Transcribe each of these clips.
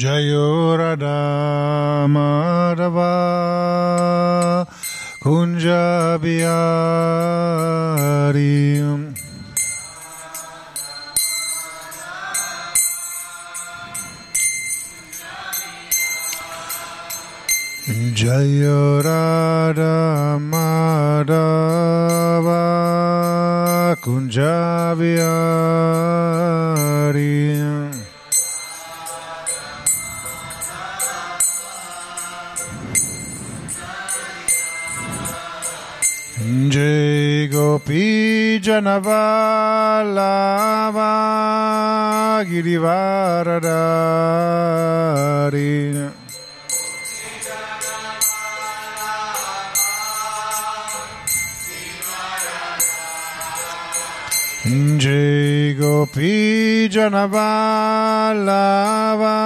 Jayo Radha Madhava Kunja Bihari. Jayo Radha Madhava Kunja Bihari. Jai Gopi Janavalava Girivaradari. Jai Gopi Janavalava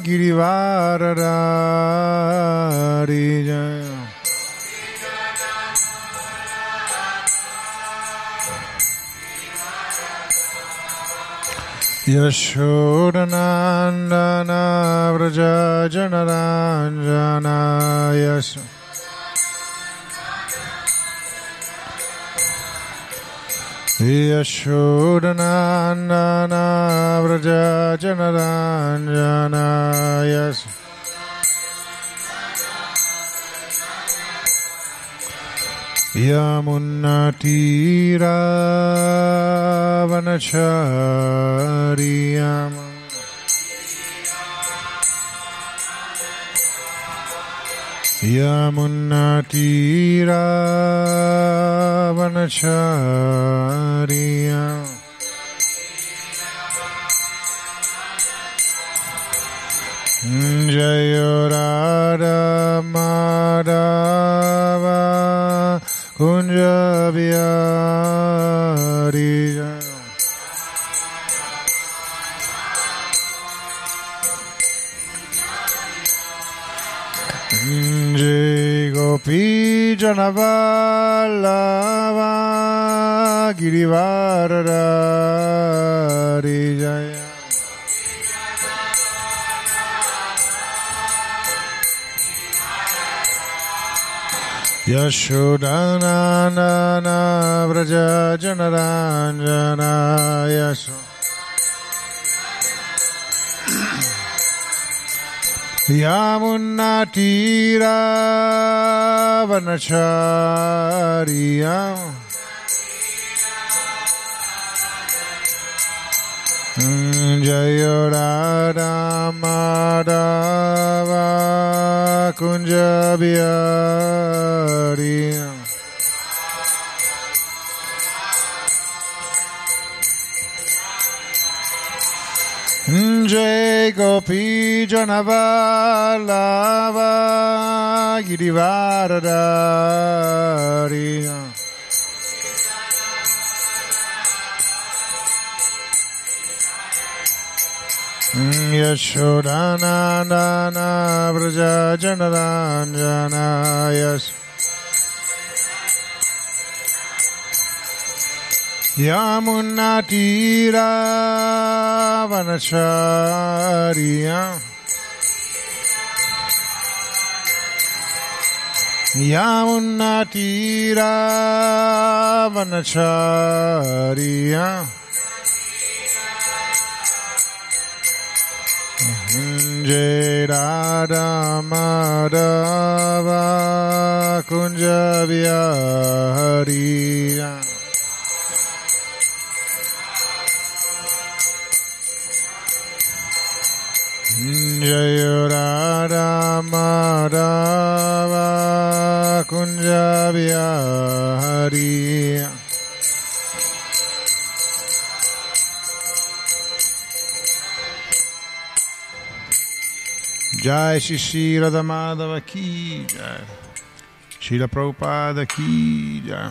Girivaradari. Yashodanandana Vraja Janaranjana Yasho Yashodanandana Vraja Janaranjana Yasho Yamunatira Vanachariyam Yamunatira Vanachariyam Jayo Radha Madhava Kunja Bihari. Jai Gopi Janavallava Girivaradari Jaya. Yashodanana Vraja Janaranjana Yasho Yamunatira Vanachariyam Jayo Radha Madhava Kunja Bihari. Jai Gopi Janavallava Girivaradari. Yashodanandana Vraja Janaranjana Yasho Yamunatira Vanachariyam Yamunatira Vanachariyam Jai Radha Madhava Kunja Bihari. Jai Radha Madhava Kunja Bihari. Jai Shri Radha Madhava Ki Jai, Shri Prabhupada Ki Jai.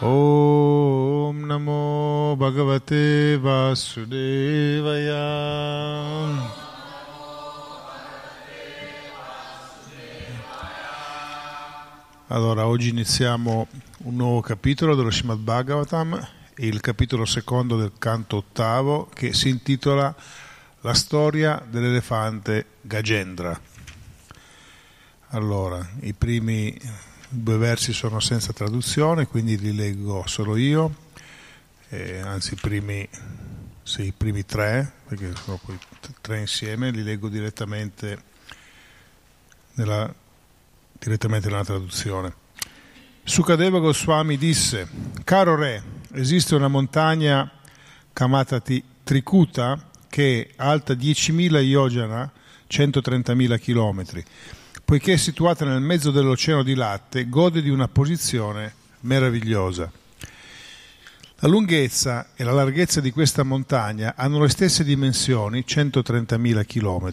Om Namo Bhagavate Vasudevaya. Allora, oggi iniziamo un nuovo capitolo dello Shrimad Bhagavatam, il capitolo secondo del canto ottavo, che si intitola La storia dell'elefante Gajendra. Allora, i primi due versi sono senza traduzione, quindi li leggo solo io, anzi i primi tre, perché sono poi tre insieme, li leggo direttamente nella traduzione. Sukadeva Goswami disse: caro re, esiste una montagna chiamata Trikuta che è alta 10.000 yojana, 130.000 chilometri. Poiché è situata nel mezzo dell'oceano di latte, gode di una posizione meravigliosa. La lunghezza e la larghezza di questa montagna hanno le stesse dimensioni, 130.000 km.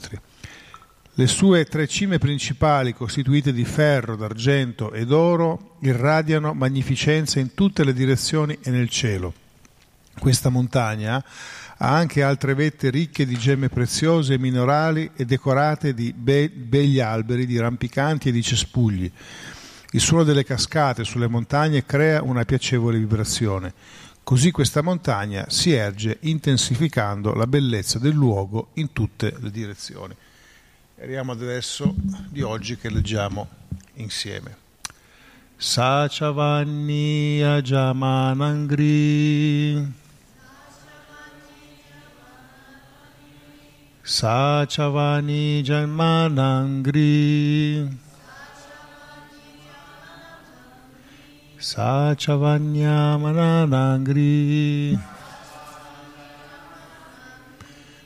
Le sue tre cime principali, costituite di ferro, d'argento ed oro, irradiano magnificenza in tutte le direzioni e nel cielo. Questa montagna ha anche altre vette ricche di gemme preziose e minerali e decorate di begli alberi, di rampicanti e di cespugli. Il suono delle cascate sulle montagne crea una piacevole vibrazione. Così questa montagna si erge intensificando la bellezza del luogo in tutte le direzioni. Arriviamo al verso di oggi che leggiamo insieme. Sachavanni Ajamanangri Sachavani Janmanangri Sachavanya Mananangri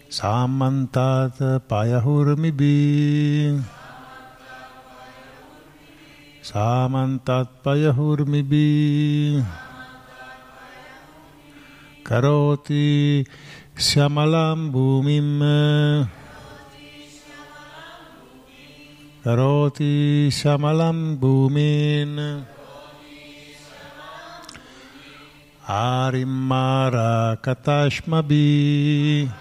Samantat Payahurmibi Samantat Payahurmibi Karoti Shyamalam Bhumim Karoti Shyamalam Bhumin Arimara Katashmabi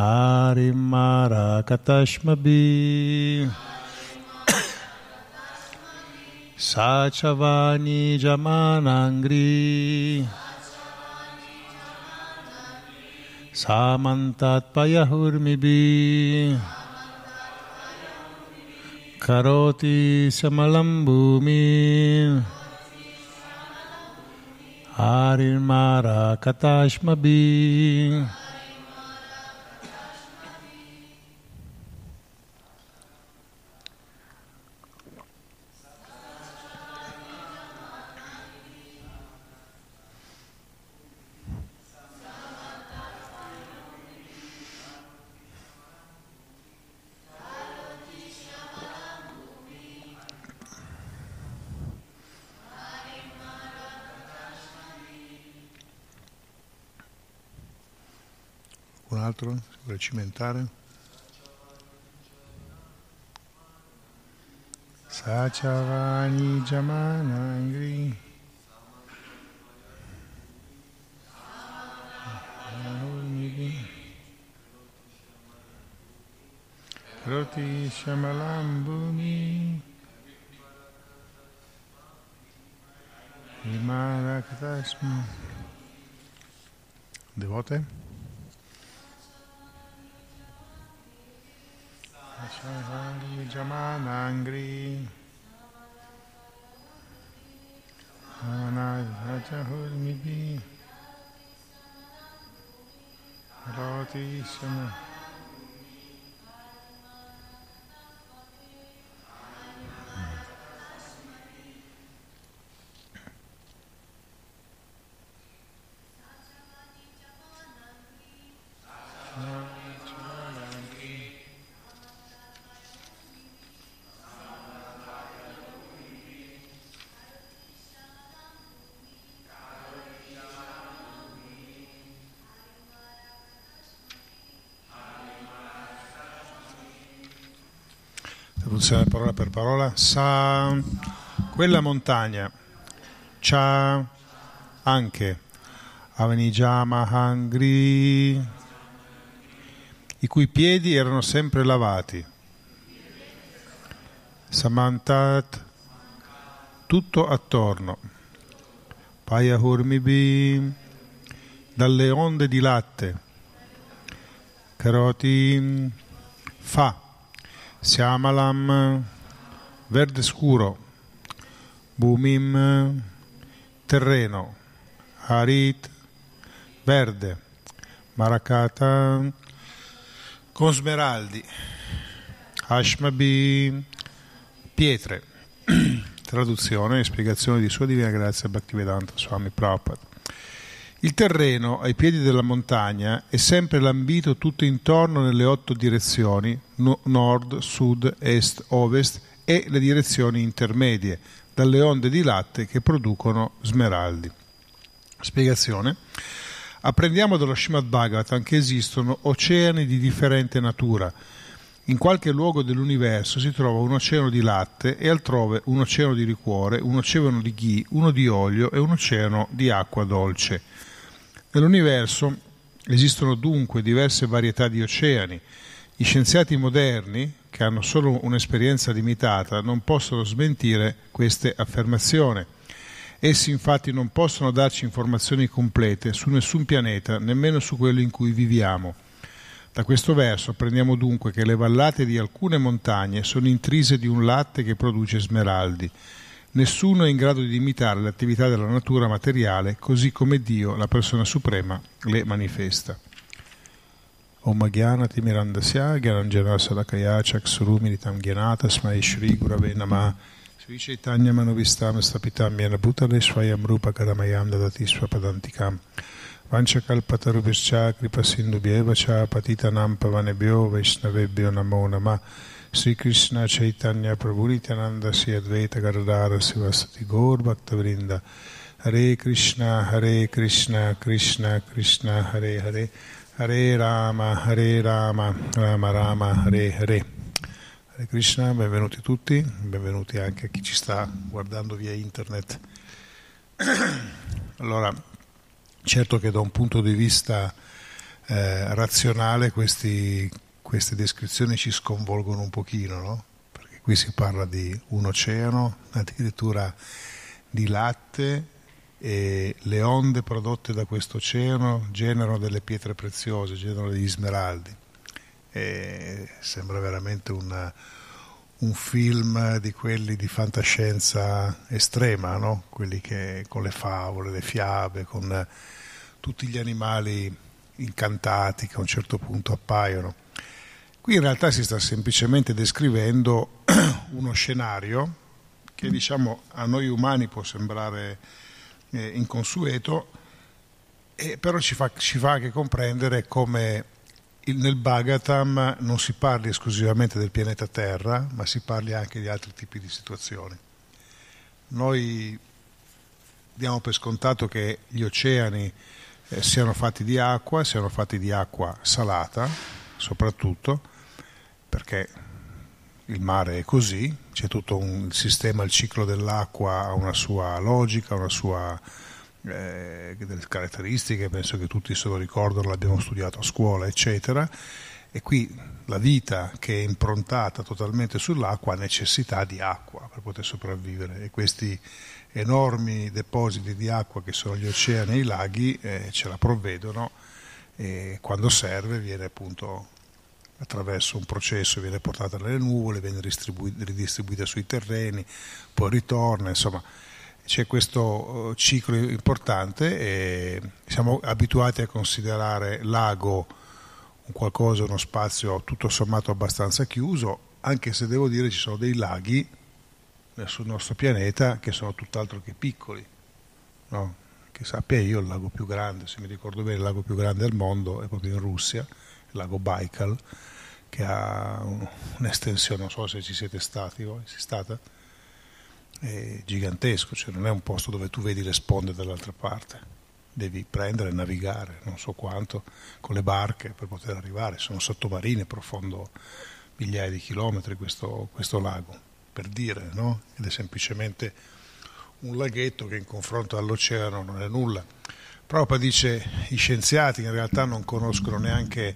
Arimara Katashmabi Sachavani Jamanangri Samantat Payahurmibi Karoti Samalam Bhumi Arimara Katashmabi. Un altro, si vuole cimentare. Sachavani Jamanangri Roti Shamalambumi Imarakatashma. Devote. Sachavani Jamanangri Amanajahurmibi Roti Shama traduzione parola per parola. Sa, quella montagna, Cha, anche, Avanijamahangri, i cui piedi erano sempre lavati. Samantat, tutto attorno. Payahurmibi, dalle onde di latte. Karoti, fa. Siamalam, verde scuro. Bumim, terreno. Harit, verde. Marakata, con smeraldi. Ashmabi, pietre. Traduzione e spiegazione di Sua Divina Grazia Bhaktivedanta Swami Prabhupada. Il terreno ai piedi della montagna è sempre lambito tutto intorno nelle 8 direzioni, nord, sud, est, ovest e le direzioni intermedie, dalle onde di latte che producono smeraldi. Spiegazione. Apprendiamo dallo Shrimad Bhagavatam che esistono oceani di differente natura. In qualche luogo dell'universo si trova un oceano di latte e altrove un oceano di liquore, un oceano di ghi, uno di olio e un oceano di acqua dolce. Nell'universo esistono dunque diverse varietà di oceani. Gli scienziati moderni, che hanno solo un'esperienza limitata, non possono smentire queste affermazioni. Essi infatti non possono darci informazioni complete su nessun pianeta, nemmeno su quello in cui viviamo. Da questo verso apprendiamo dunque che le vallate di alcune montagne sono intrise di un latte che produce smeraldi. Nessuno è in grado di imitare l'attività della natura materiale, così come Dio, la persona suprema, le manifesta. Om Gyanati Mirandasya Gyananjana Salakaya Chaksuru Militam Gyanata Smai Shri Gurave Namah Sri Chaitanya Manovistam Stapitam Yena Bhutale Svayam Rupa Kadamayam Dadati Svapadantikam Vanchakalpatarubhischa Kripasindubhyevacha Patitanam Pavanebhyo Vaishnavebhyo Namo Namah Sri Krishna Chaitanya Prabhu Nityananda Sri Advaita Gadadhara Sivasati Gaur Bhaktavrinda Hare Krishna Hare Krishna Krishna Krishna Hare Hare Hare Rama Hare Rama Rama Rama Hare Hare. Hare Krishna, benvenuti tutti, benvenuti anche a chi ci sta guardando via internet. Allora, certo che da un punto di vista razionale queste descrizioni ci sconvolgono un pochino, no? Perché qui si parla di un oceano, addirittura di latte, e le onde prodotte da questo oceano generano delle pietre preziose, generano degli smeraldi. E sembra veramente un film di quelli di fantascienza estrema, no? Quelli che con le favole, le fiabe, con tutti gli animali incantati che a un certo punto appaiono. Qui in realtà si sta semplicemente descrivendo uno scenario che, diciamo, a noi umani può sembrare inconsueto, però ci fa anche comprendere come nel Bhagavatam non si parli esclusivamente del pianeta Terra, ma si parli anche di altri tipi di situazioni. Noi diamo per scontato che gli oceani siano fatti di acqua salata, soprattutto, perché il mare è così, c'è tutto un sistema, il ciclo dell'acqua ha una sua logica, una sua delle caratteristiche, penso che tutti se lo ricordano, l'abbiamo studiato a scuola, eccetera. E qui la vita, che è improntata totalmente sull'acqua, ha necessità di acqua per poter sopravvivere, e questi enormi depositi di acqua che sono gli oceani e i laghi ce la provvedono, e quando serve viene, appunto, attraverso un processo viene portata dalle nuvole, viene ridistribuita sui terreni, poi ritorna, insomma. C'è questo ciclo importante e siamo abituati a considerare lago un qualcosa, uno spazio tutto sommato abbastanza chiuso, anche se devo dire ci sono dei laghi sul nostro pianeta che sono tutt'altro che piccoli, no? Che sappia io, il lago più grande, se mi ricordo bene, il lago più grande al mondo è proprio in Russia, il lago Baikal, che ha un'estensione, non so se ci siete stati voi, sei stata? È gigantesco, cioè non è un posto dove tu vedi le sponde dall'altra parte, devi prendere e navigare non so quanto con le barche per poter arrivare, sono sottomarine profondo migliaia di chilometri questo lago, per dire, no? Ed è semplicemente un laghetto che in confronto all'oceano non è nulla. Prabhupada dice: i scienziati in realtà non conoscono neanche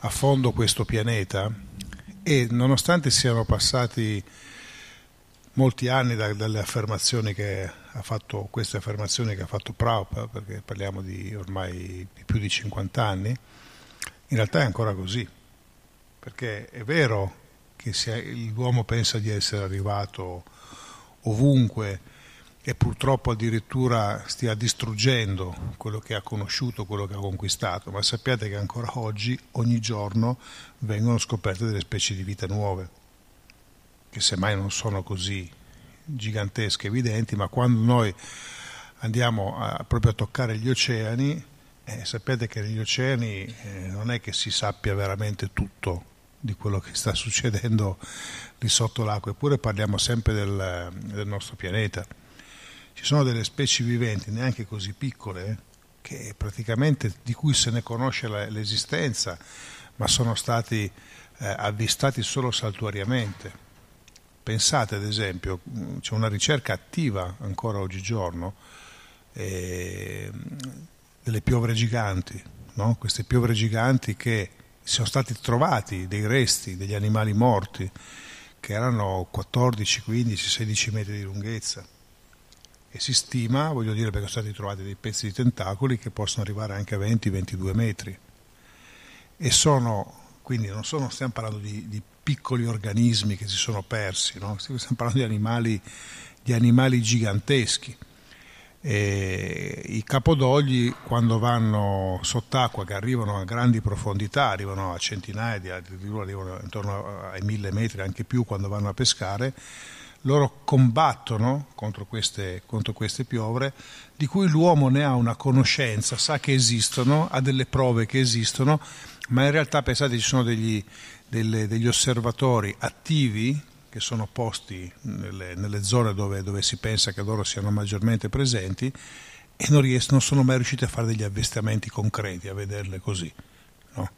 a fondo questo pianeta, e nonostante siano passati molti anni dalle affermazioni che ha fatto, queste affermazioni che ha fatto Prabhupada, perché parliamo di ormai più di 50 anni, in realtà è ancora così, perché è vero che l'uomo pensa di essere arrivato ovunque, e purtroppo addirittura stia distruggendo quello che ha conosciuto, quello che ha conquistato, ma sappiate che ancora oggi, ogni giorno, vengono scoperte delle specie di vita nuove, che semmai non sono così gigantesche, evidenti, ma quando noi andiamo proprio a toccare gli oceani, sappiate che negli oceani non è che si sappia veramente tutto di quello che sta succedendo lì sotto l'acqua, eppure parliamo sempre del nostro pianeta. Ci sono delle specie viventi, neanche così piccole, che praticamente di cui se ne conosce l'esistenza, ma sono stati avvistati solo saltuariamente. Pensate, ad esempio, c'è una ricerca attiva ancora oggigiorno delle piovre giganti, no? Queste piovre giganti che sono stati trovati dei resti degli animali morti, che erano 14, 15, 16 metri di lunghezza. E si stima, voglio dire, perché sono stati trovati dei pezzi di tentacoli che possono arrivare anche a 20-22 metri. E quindi stiamo parlando di piccoli organismi che si sono persi, no? Stiamo parlando di animali giganteschi. E i capodogli, quando vanno sott'acqua, che arrivano a grandi profondità, arrivano a centinaia, arrivano intorno ai 1000 metri, anche più quando vanno a pescare, loro combattono contro queste piovre, di cui l'uomo ne ha una conoscenza, sa che esistono, ha delle prove che esistono, ma in realtà, pensate, ci sono degli osservatori attivi che sono posti nelle zone dove si pensa che loro siano maggiormente presenti, e non sono mai riusciti a fare degli avvistamenti concreti, a vederle così, no?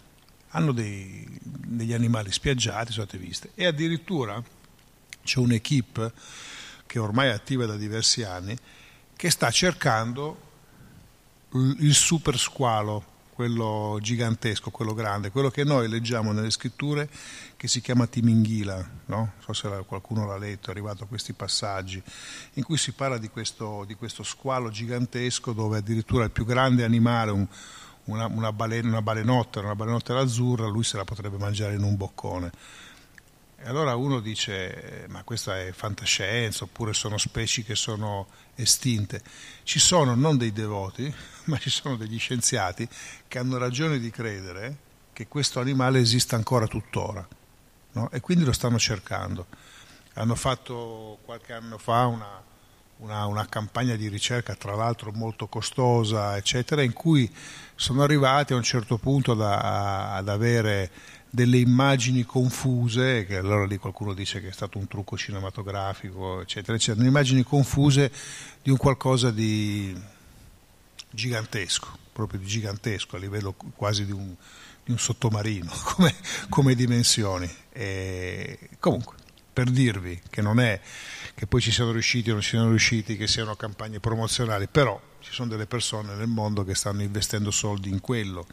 Hanno degli animali spiaggiati, sono state viste, e addirittura c'è un'equipe che ormai è attiva da diversi anni, che sta cercando il super squalo, quello gigantesco, quello grande, quello che noi leggiamo nelle scritture, che si chiama Timinghila, no? Non so se qualcuno l'ha letto, è arrivato a questi passaggi, in cui si parla di questo squalo gigantesco, dove addirittura il più grande animale, una balenottera azzurra, lui se la potrebbe mangiare in un boccone. E allora uno dice: ma questa è fantascienza, oppure sono specie che sono estinte. Ci sono non dei devoti, ma ci sono degli scienziati che hanno ragione di credere che questo animale esista ancora tuttora, no? E quindi lo stanno cercando. Hanno fatto qualche anno fa una campagna di ricerca, tra l'altro molto costosa, eccetera, in cui sono arrivati a un certo punto ad avere delle immagini confuse, che allora lì qualcuno dice che è stato un trucco cinematografico, eccetera, eccetera, immagini confuse di un qualcosa di gigantesco, proprio di gigantesco, a livello quasi di un sottomarino, come dimensioni. E comunque, per dirvi che non è che poi ci siano riusciti o non ci siano riusciti, che siano campagne promozionali, però ci sono delle persone nel mondo che stanno investendo soldi in quello,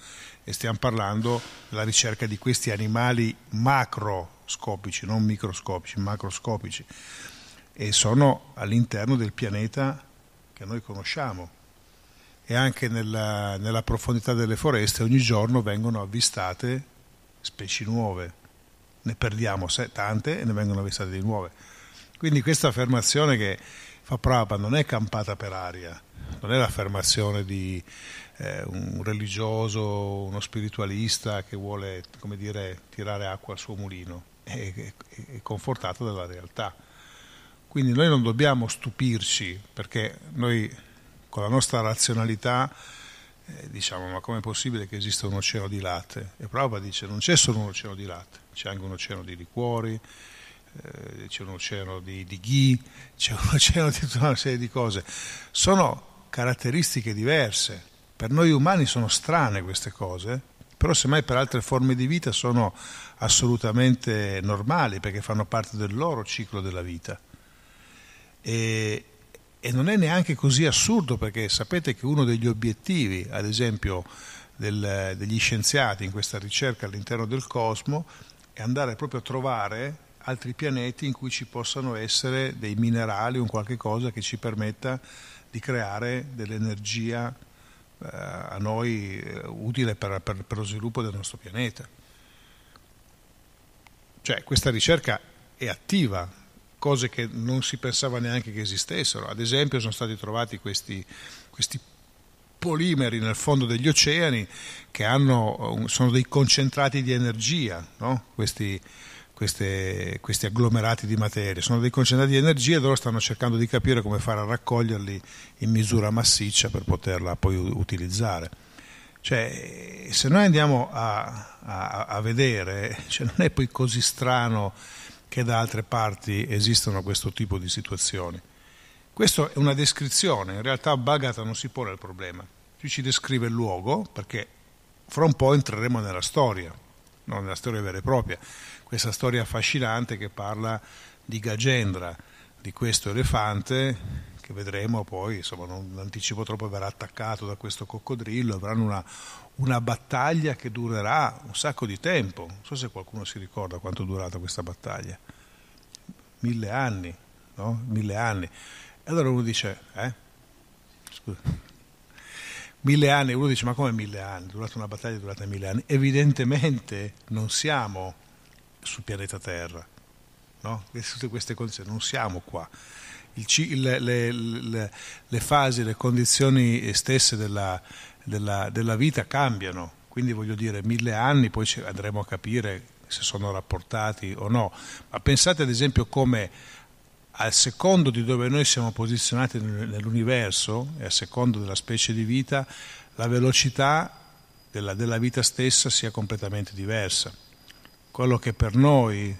e stiamo parlando della ricerca di questi animali macroscopici, non microscopici, macroscopici, e sono all'interno del pianeta che noi conosciamo, e anche nella profondità delle foreste ogni giorno vengono avvistate specie nuove. Ne perdiamo tante e ne vengono avvistate di nuove. Quindi questa affermazione che fa Prabhupada non è campata per aria, non è l'affermazione di un religioso, uno spiritualista che vuole, come dire, tirare acqua al suo mulino, è confortato dalla realtà. Quindi noi non dobbiamo stupirci, perché noi con la nostra razionalità diciamo: ma com'è possibile che esista un oceano di latte? E Prabhupada dice: non c'è solo un oceano di latte, c'è anche un oceano di liquori, c'è un oceano di ghi, c'è un oceano di tutta una serie di cose. Sono caratteristiche diverse. Per noi umani sono strane queste cose, però semmai per altre forme di vita sono assolutamente normali perché fanno parte del loro ciclo della vita. E non è neanche così assurdo, perché sapete che uno degli obiettivi, ad esempio, degli scienziati in questa ricerca all'interno del cosmo è andare proprio a trovare altri pianeti in cui ci possano essere dei minerali o un qualche cosa che ci permetta di creare dell'energia a noi utile per lo sviluppo del nostro pianeta. Cioè, questa ricerca è attiva, cose che non si pensava neanche che esistessero. Ad esempio, sono stati trovati questi polimeri nel fondo degli oceani che sono dei concentrati di energia, no? Questi agglomerati di materia sono dei concentrati di energia e loro stanno cercando di capire come fare a raccoglierli in misura massiccia per poterla poi utilizzare. Cioè, se noi andiamo a vedere, cioè, non è poi così strano che da altre parti esistono questo tipo di situazioni. Questa è una descrizione, in realtà Bhagavata non si pone il problema, qui ci descrive il luogo, perché fra un po' entreremo nella storia, non nella storia vera e propria, questa storia affascinante che parla di Gajendra, di questo elefante che vedremo poi, insomma non anticipo troppo, verrà attaccato da questo coccodrillo, avranno una battaglia che durerà un sacco di tempo, non so se qualcuno si ricorda quanto è durata questa battaglia, 1000 anni, no? 1000 anni. E allora uno dice, scusa, 1000 anni, uno dice, ma come 1000 anni? Durata una battaglia, durata 1000 anni. Evidentemente non siamo sul pianeta Terra, no? Tutte queste condizioni, non siamo qua. Le fasi, le condizioni stesse della vita cambiano, quindi voglio dire, 1000 anni, poi andremo a capire se sono rapportati o no. Ma pensate ad esempio come, al secondo di dove noi siamo posizionati nell'universo e a secondo della specie di vita, la velocità della vita stessa sia completamente diversa. Quello che per noi,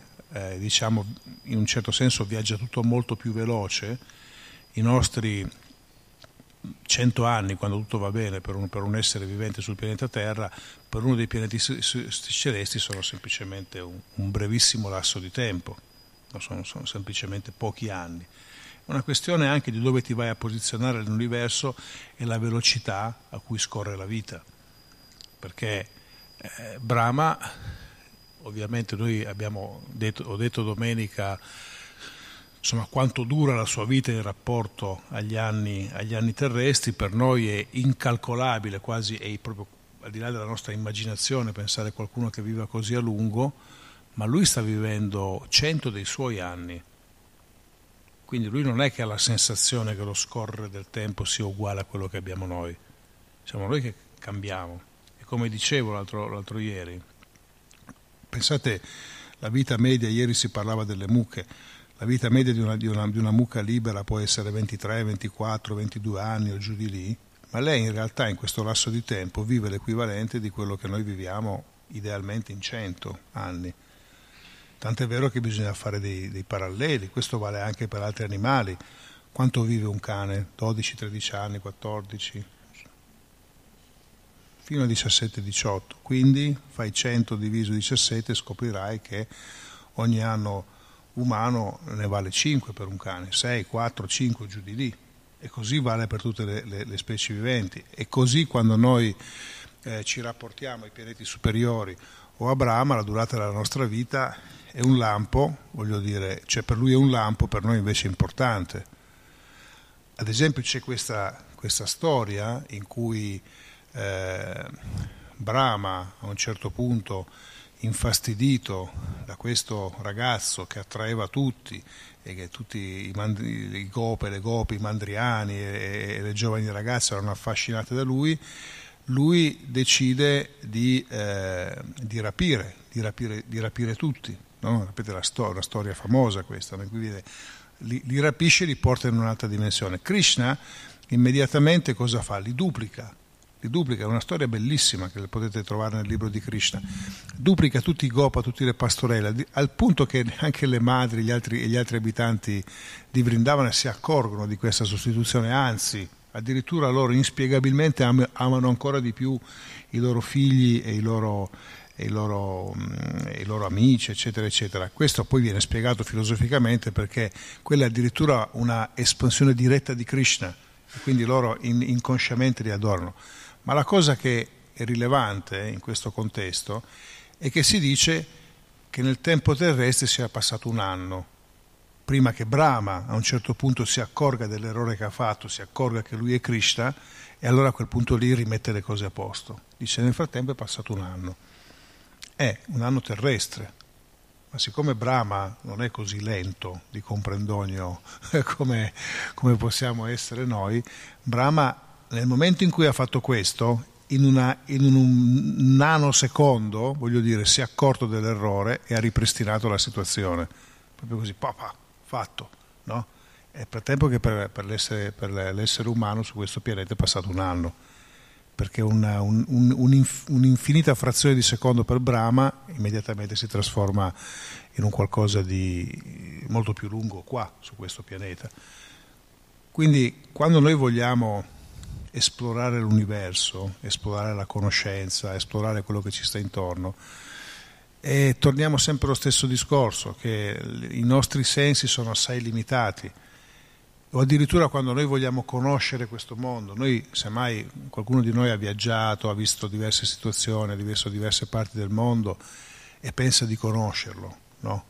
diciamo, in un certo senso viaggia tutto molto più veloce, i nostri 100 anni, quando tutto va bene per un essere vivente sul pianeta Terra, per uno dei pianeti celesti sono semplicemente un brevissimo lasso di tempo. Sono semplicemente pochi anni. Una questione anche di dove ti vai a posizionare nell'universo e la velocità a cui scorre la vita, perché Brahma, ovviamente noi ho detto domenica, insomma, quanto dura la sua vita in rapporto agli anni terrestri, per noi è incalcolabile, quasi è proprio al di là della nostra immaginazione pensare a qualcuno che viva così a lungo, ma lui sta vivendo 100 dei suoi anni, quindi lui non è che ha la sensazione che lo scorrere del tempo sia uguale a quello che abbiamo noi, siamo noi che cambiamo. E come dicevo l'altro ieri, pensate, la vita media, ieri si parlava delle mucche, la vita media di una mucca libera può essere 23, 24, 22 anni o giù di lì, ma lei in realtà in questo lasso di tempo vive l'equivalente di quello che noi viviamo idealmente in 100 anni. Tant'è vero che bisogna fare dei paralleli, questo vale anche per altri animali. Quanto vive un cane? 12, 13 anni, 14? Fino a 17, 18. Quindi fai 100 diviso 17 e scoprirai che ogni anno umano ne vale 5 per un cane, 6, 4, 5, giù di lì. E così vale per tutte le specie viventi. E così quando noi ci rapportiamo ai pianeti superiori o a Brahma, la durata della nostra vita è un lampo, voglio dire, cioè per lui è un lampo, per noi invece è importante. Ad esempio c'è questa storia in cui Brahma a un certo punto, infastidito da questo ragazzo che attraeva tutti e che tutti i gope, le gopi, i mandriani e le giovani ragazze erano affascinate da lui decide di rapire tutti, no? Sapete la storia famosa questa, in cui li rapisce e li porta in un'altra dimensione. Krishna immediatamente cosa fa? Li duplica, è una storia bellissima che potete trovare nel libro di Krishna, duplica tutti i gopa, tutte le pastorelle, al punto che anche le madri e gli altri abitanti di Vrindavana si accorgono di questa sostituzione, anzi Addirittura loro inspiegabilmente amano ancora di più i loro figli e i loro amici, eccetera, eccetera. Questo poi viene spiegato filosoficamente perché quella è addirittura una espansione diretta di Krishna, quindi loro inconsciamente li adorano. Ma la cosa che è rilevante in questo contesto è che si dice che nel tempo terrestre sia passato un anno, prima che Brahma a un certo punto si accorga dell'errore che ha fatto, si accorga che lui è Krishna, e allora a quel punto lì rimette le cose a posto. Dice, nel frattempo è passato un anno. È un anno terrestre, ma siccome Brahma non è così lento di comprendonio come possiamo essere noi, Brahma nel momento in cui ha fatto questo, in un nanosecondo, voglio dire, si è accorto dell'errore e ha ripristinato la situazione. Proprio così, papà, fatto, no? È per tempo che per l'essere umano su questo pianeta è passato un anno, perché un'infinita frazione di secondo per Brahma immediatamente si trasforma in un qualcosa di molto più lungo qua, su questo pianeta. Quindi quando noi vogliamo esplorare l'universo, esplorare la conoscenza, esplorare quello che ci sta intorno, e torniamo sempre allo stesso discorso, che i nostri sensi sono assai limitati, o addirittura quando noi vogliamo conoscere questo mondo, noi, semmai qualcuno di noi ha viaggiato, ha visto diverse situazioni, ha visto diverse parti del mondo e pensa di conoscerlo, no?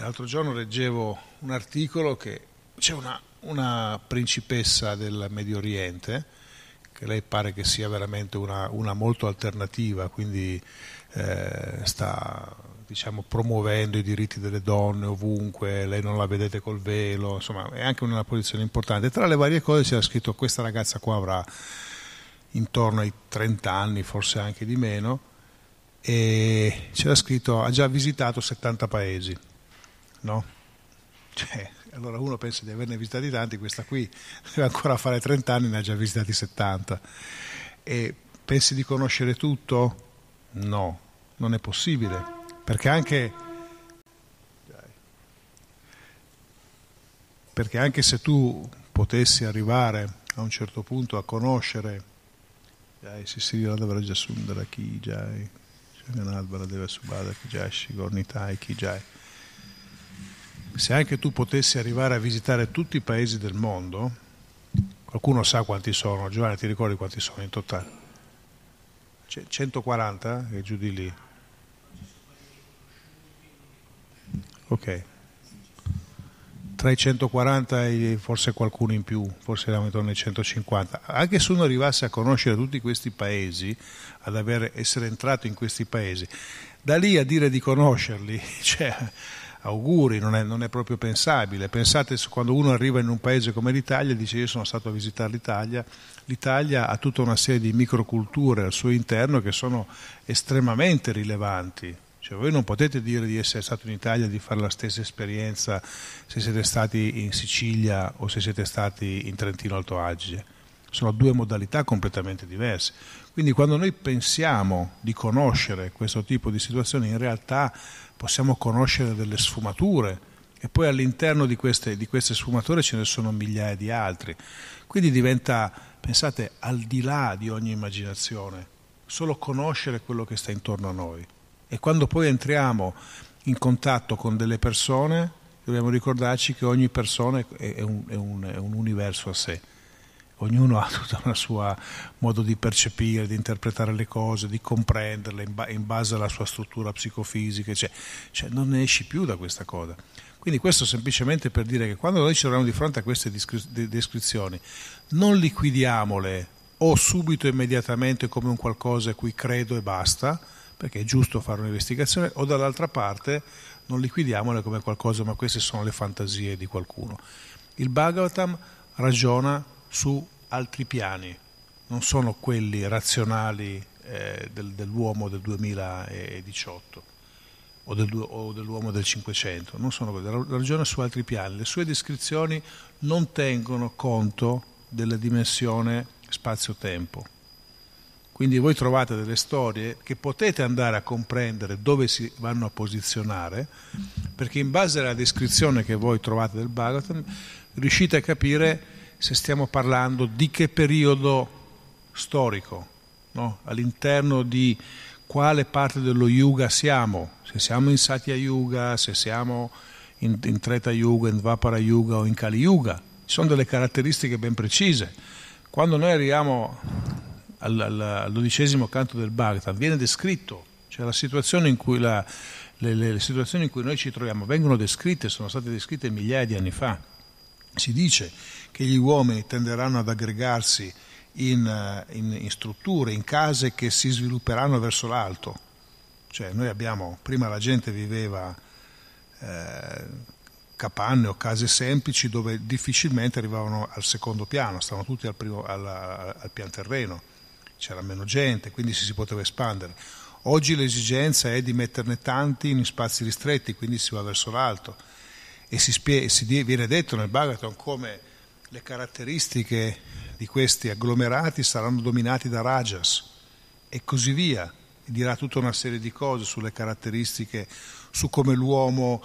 L'altro giorno leggevo un articolo che c'è una principessa del Medio Oriente, che lei pare che sia veramente una molto alternativa, quindi sta, diciamo, promuovendo i diritti delle donne ovunque, lei non la vedete col velo, insomma è anche una posizione importante. Tra le varie cose c'era scritto, questa ragazza qua avrà intorno ai 30 anni, forse anche di meno, e c'era scritto, ha già visitato 70 paesi, no? Cioè, allora uno pensa di averne visitati tanti, questa qui deve ancora fare 30 anni, ne ha già visitati 70. E pensi di conoscere tutto? No, non è possibile. Perché anche se tu potessi arrivare a un certo punto a conoscere, se anche tu potessi arrivare a visitare tutti i paesi del mondo, qualcuno sa quanti sono? Giovanni, ti ricordi quanti sono in totale? 140 e giù di lì. Ok, tra i 140 e forse qualcuno in più, forse eravamo intorno ai 150. Anche se uno arrivasse a conoscere tutti questi paesi, essere entrato in questi paesi, da lì a dire di conoscerli, cioè, auguri, non è proprio pensabile. Pensate quando uno arriva in un paese come l'Italia e dice, io sono stato a visitare l'Italia. L'Italia ha tutta una serie di microculture al suo interno che sono estremamente rilevanti. Cioè, voi non potete dire di essere stato in Italia e di fare la stessa esperienza se siete stati in Sicilia o se siete stati in Trentino Alto Adige. Sono due modalità completamente diverse. Quindi quando noi pensiamo di conoscere questo tipo di situazioni, in realtà possiamo conoscere delle sfumature e poi all'interno di queste sfumature ce ne sono migliaia di altri. Quindi diventa, pensate, al di là di ogni immaginazione, solo conoscere quello che sta intorno a noi. E quando poi entriamo in contatto con delle persone, dobbiamo ricordarci che ogni persona è un universo a sé. Ognuno ha tutta una sua modo di percepire, di interpretare le cose, di comprenderle in base alla sua struttura psicofisica, cioè non ne esci più da questa cosa. Quindi questo semplicemente per dire che quando noi ci troviamo di fronte a queste descrizioni, non liquidiamole o subito, immediatamente, come un qualcosa a cui credo e basta, perché è giusto fare un'investigazione, o dall'altra parte non liquidiamole come qualcosa, ma queste sono le fantasie di qualcuno. Il Bhagavatam ragiona su altri piani, non sono quelli razionali dell'uomo del 2018 o dell'uomo del 500, non sono quelli, ragiona su altri piani. Le sue descrizioni non tengono conto della dimensione spazio-tempo. Quindi voi trovate delle storie che potete andare a comprendere dove si vanno a posizionare, perché in base alla descrizione che voi trovate del Bhagavatam riuscite a capire se stiamo parlando di che periodo storico, no? All'interno di quale parte dello Yuga siamo, se siamo in Satya Yuga, se siamo in Treta Yuga, in Dvapara Yuga o in Kali Yuga. Ci sono delle caratteristiche ben precise. Quando noi arriviamo all'12° canto del Bhagavatam viene descritto, cioè la situazione in cui le situazioni in cui noi ci troviamo vengono descritte, sono state descritte migliaia di anni fa. Si dice che gli uomini tenderanno ad aggregarsi in strutture, in case che si svilupperanno verso l'alto. Cioè noi abbiamo, prima la gente viveva capanne o case semplici dove difficilmente arrivavano al secondo piano, stavano tutti al pian terreno, c'era meno gente, quindi si poteva espandere. Oggi l'esigenza è di metterne tanti in spazi ristretti, quindi si va verso l'alto, e viene detto nel Bhagavatam come le caratteristiche di questi agglomerati saranno dominati da rajas e così via. Dirà tutta una serie di cose sulle caratteristiche, su come l'uomo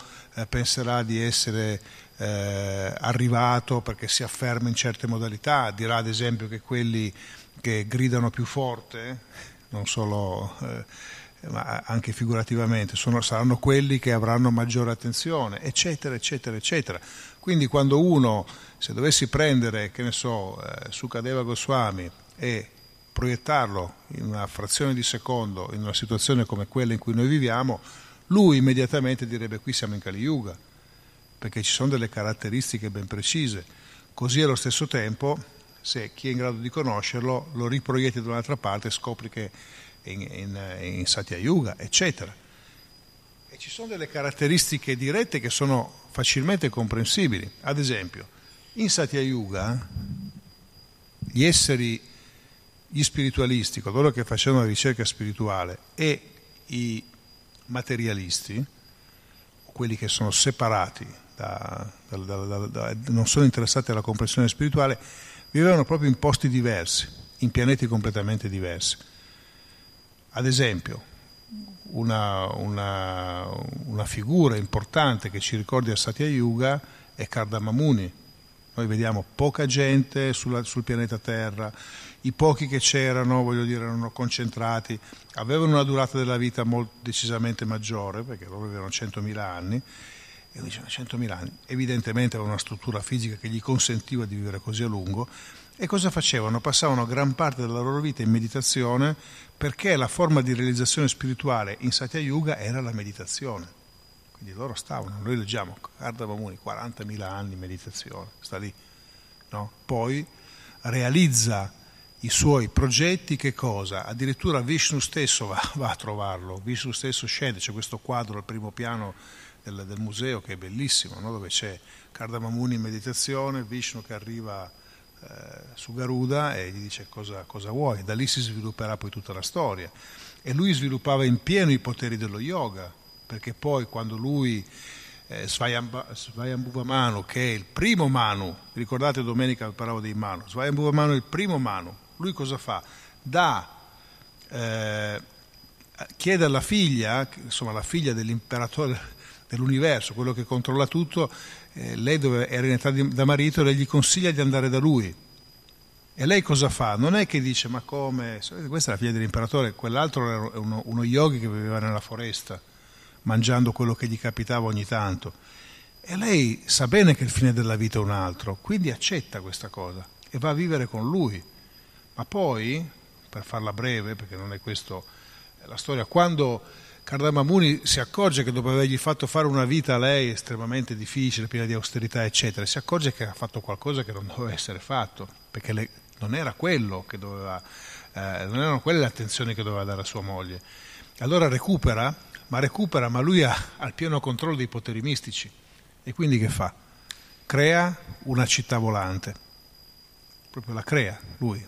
penserà di essere arrivato perché si afferma in certe modalità. Dirà ad esempio che quelli che gridano più forte, non solo ma anche figurativamente, saranno quelli che avranno maggiore attenzione, eccetera, eccetera, eccetera. Quindi quando uno, se dovessi prendere, che ne so, Sukadeva Goswami e proiettarlo in una frazione di secondo in una situazione come quella in cui noi viviamo, lui immediatamente direbbe: qui siamo in Kali Yuga, perché ci sono delle caratteristiche ben precise. Così allo stesso tempo, se chi è in grado di conoscerlo lo riproietti da un'altra parte e scopri che è in Satya Yuga, eccetera. E ci sono delle caratteristiche dirette che sono facilmente comprensibili. Ad esempio, in Satya Yuga gli spiritualisti, coloro che facevano la ricerca spirituale, e i materialisti, quelli che sono separati, non sono interessati alla comprensione spirituale, vivevano proprio in posti diversi, in pianeti completamente diversi. Ad esempio, una figura importante che ci ricordi a Satya Yuga è Kardama Muni. Noi vediamo poca gente sul pianeta Terra, i pochi che c'erano, voglio dire, erano concentrati, avevano una durata della vita decisamente maggiore, perché loro avevano 100.000 anni, e dicevano 100.000 anni, evidentemente avevano una struttura fisica che gli consentiva di vivere così a lungo, e cosa facevano? Passavano gran parte della loro vita in meditazione, perché la forma di realizzazione spirituale in Satya Yuga era la meditazione. Quindi loro stavano, noi leggiamo, Kardama Muni, 40.000 anni meditazione, sta lì, no? Poi realizza i suoi progetti, che cosa? Addirittura Vishnu stesso va a trovarlo, Vishnu stesso scende, c'è questo quadro al primo piano del museo che è bellissimo, no? Dove c'è Kardama Muni in meditazione, Vishnu che arriva su Garuda e gli dice cosa vuoi, da lì si svilupperà poi tutta la storia. E lui sviluppava in pieno i poteri dello yoga, perché poi quando lui, Svayambhuva Manu, che è il primo Manu, ricordate domenica parlavo dei Manu, Svayambhuva Manu è il primo Manu, lui cosa fa? Chiede alla figlia, insomma la figlia dell'imperatore dell'universo, quello che controlla tutto, lei era in età da marito, e lei gli consiglia di andare da lui. E lei cosa fa? Non è che dice, ma come, questa è la figlia dell'imperatore, quell'altro era uno yogi che viveva nella foresta, mangiando quello che gli capitava ogni tanto, e lei sa bene che il fine della vita è un altro, quindi accetta questa cosa e va a vivere con lui. Ma poi, per farla breve, perché non è questa la storia, quando Kardama Muni si accorge che, dopo avergli fatto fare una vita a lei estremamente difficile, piena di austerità eccetera, si accorge che ha fatto qualcosa che non doveva essere fatto, perché non era quello che doveva, non erano quelle le attenzioni che doveva dare a sua moglie. Allora recupera, ma lui ha il pieno controllo dei poteri mistici. E quindi che fa? Crea una città volante. Proprio la crea, lui.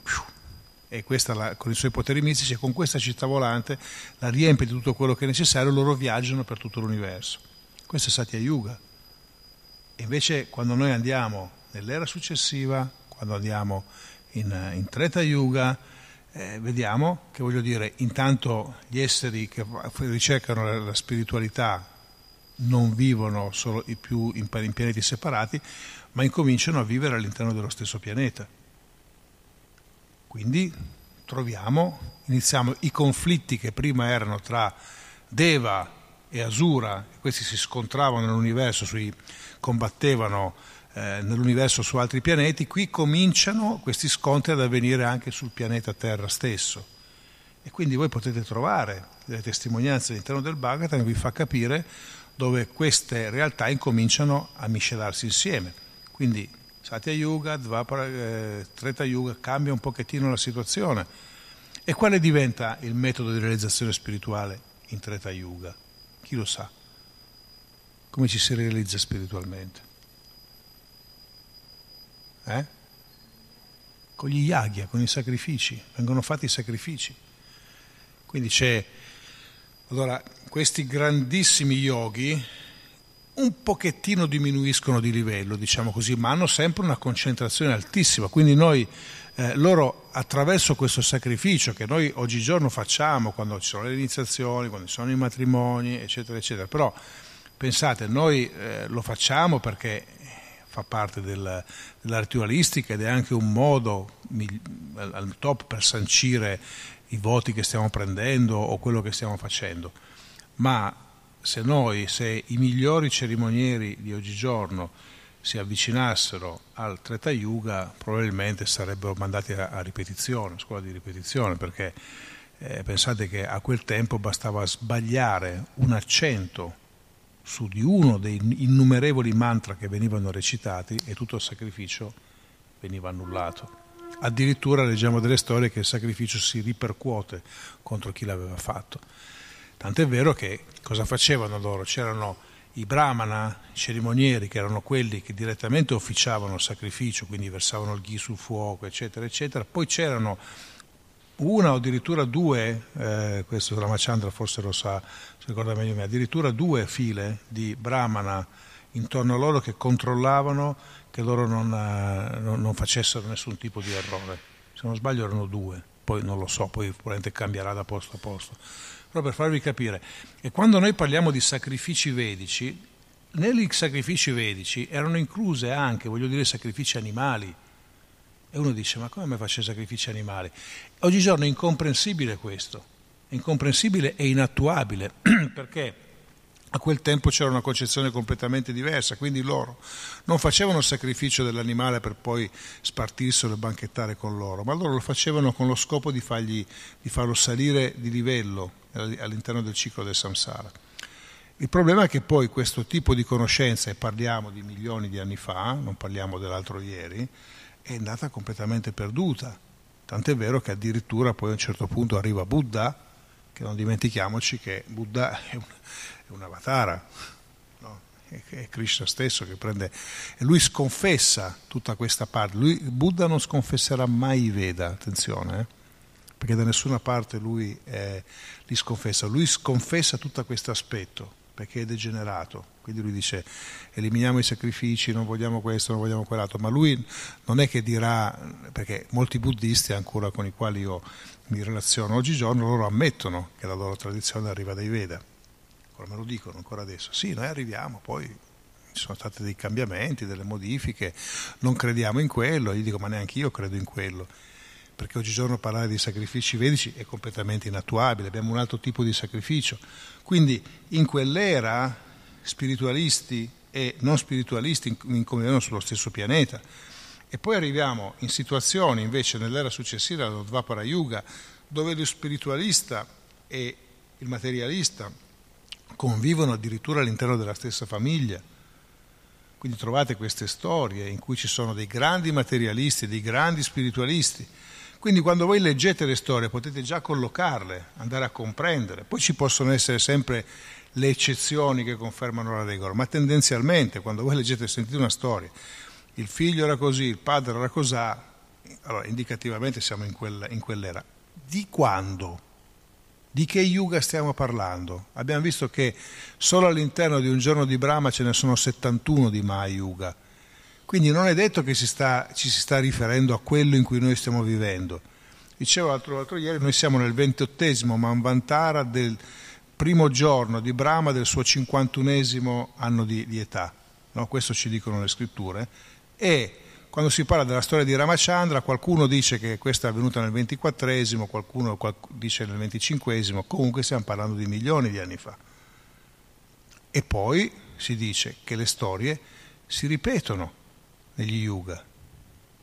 E questa, con i suoi poteri mistici, e con questa città volante la riempie di tutto quello che è necessario, loro viaggiano per tutto l'universo. Questo è Satya Yuga. E invece quando noi andiamo nell'era successiva, quando andiamo in Treta Yuga, vediamo che, voglio dire, intanto gli esseri che ricercano la spiritualità non vivono solo i più in pianeti separati, ma incominciano a vivere all'interno dello stesso pianeta. Quindi iniziamo i conflitti che prima erano tra Deva e Asura, questi si scontravano nell'universo, combattevano nell'universo su altri pianeti, qui cominciano questi scontri ad avvenire anche sul pianeta Terra stesso. E quindi voi potete trovare delle testimonianze all'interno del Bhagavatam che vi fa capire dove queste realtà incominciano a miscelarsi insieme. Quindi Satya Yuga, Dvapara, Treta Yuga, cambia un pochettino la situazione. E quale diventa il metodo di realizzazione spirituale in Treta Yuga? Chi lo sa? Come ci si realizza spiritualmente? Con gli yagya, con i sacrifici, vengono fatti i sacrifici. Quindi allora, questi grandissimi yogi un pochettino diminuiscono di livello, diciamo così, ma hanno sempre una concentrazione altissima. Quindi loro attraverso questo sacrificio che noi oggigiorno facciamo quando ci sono le iniziazioni, quando ci sono i matrimoni, eccetera, eccetera. Però pensate, noi lo facciamo perché fa parte dell'arte dualistica ed è anche un modo al top per sancire i voti che stiamo prendendo o quello che stiamo facendo. Ma se i migliori cerimonieri di oggigiorno si avvicinassero al Treta Yuga, probabilmente sarebbero mandati a ripetizione, a scuola di ripetizione, perché pensate che a quel tempo bastava sbagliare un accento su di uno dei innumerevoli mantra che venivano recitati e tutto il sacrificio veniva annullato. Addirittura leggiamo delle storie che il sacrificio si ripercuote contro chi l'aveva fatto. Tant'è vero che cosa facevano loro? C'erano i brahmana, i cerimonieri, che erano quelli che direttamente officiavano il sacrificio, quindi versavano il ghi sul fuoco, eccetera, eccetera. Poi c'erano una o addirittura due, questo Ramachandra forse lo sa, si ricorda meglio me, addirittura due file di brahmana intorno a loro che controllavano che loro non facessero nessun tipo di errore. Se non sbaglio erano due, poi non lo so, poi probabilmente cambierà da posto a posto. Però per farvi capire, e quando noi parliamo di sacrifici vedici, nei sacrifici vedici erano incluse anche, sacrifici animali. E uno dice, ma come mai faccio sacrifici animali? Oggigiorno è incomprensibile questo, è incomprensibile e inattuabile, perché a quel tempo c'era una concezione completamente diversa, quindi loro non facevano il sacrificio dell'animale per poi spartirselo e banchettare con loro, ma loro lo facevano con lo scopo di farlo salire di livello all'interno del ciclo del samsara. Il problema è che poi questo tipo di conoscenza, e parliamo di milioni di anni fa, non parliamo dell'altro ieri, è andata completamente perduta. Tant'è vero che addirittura poi a un certo punto arriva Buddha, che non dimentichiamoci che Buddha è un avatara, no? È Krishna stesso che prende, e lui sconfessa tutta questa parte. Buddha non sconfesserà mai i Veda, attenzione, perché da nessuna parte lui li sconfessa. Lui sconfessa tutto questo aspetto, perché è degenerato. Quindi lui dice eliminiamo i sacrifici, non vogliamo questo, non vogliamo quell'altro, ma lui non è che dirà, perché molti buddisti ancora con i quali io mi relaziono oggigiorno, loro ammettono che la loro tradizione arriva dai Veda. Ora me lo dicono ancora adesso, sì, noi arriviamo, poi ci sono stati dei cambiamenti, delle modifiche, non crediamo in quello, e gli dico ma neanche io credo in quello, perché oggigiorno parlare di sacrifici vedici è completamente inattuabile, abbiamo un altro tipo di sacrificio. Quindi in quell'era spiritualisti e non spiritualisti incombinano sullo stesso pianeta, e poi arriviamo in situazioni invece nell'era successiva, allo Dvapara Yuga, dove lo spiritualista e il materialista convivono addirittura all'interno della stessa famiglia. Quindi trovate queste storie in cui ci sono dei grandi materialisti e dei grandi spiritualisti. Quindi quando voi leggete le storie potete già collocarle, andare a comprendere. Poi ci possono essere sempre le eccezioni che confermano la regola, ma tendenzialmente quando voi leggete e sentite una storia, il figlio era così, il padre era così, allora indicativamente siamo in quell'era. Di quando? Di che yuga stiamo parlando? Abbiamo visto che solo all'interno di un giorno di Brahma ce ne sono 71 di Maha Yuga, quindi non è detto che ci si sta riferendo a quello in cui noi stiamo vivendo. Dicevo l'altro ieri, noi siamo nel 28° Manvantara del primo giorno di Brahma del suo 51° anno di età, no? Questo ci dicono le scritture. E quando si parla della storia di Ramachandra, qualcuno dice che questa è avvenuta nel 24°, qualcuno dice nel 25°, comunque stiamo parlando di milioni di anni fa. E poi si dice che le storie si ripetono negli yuga,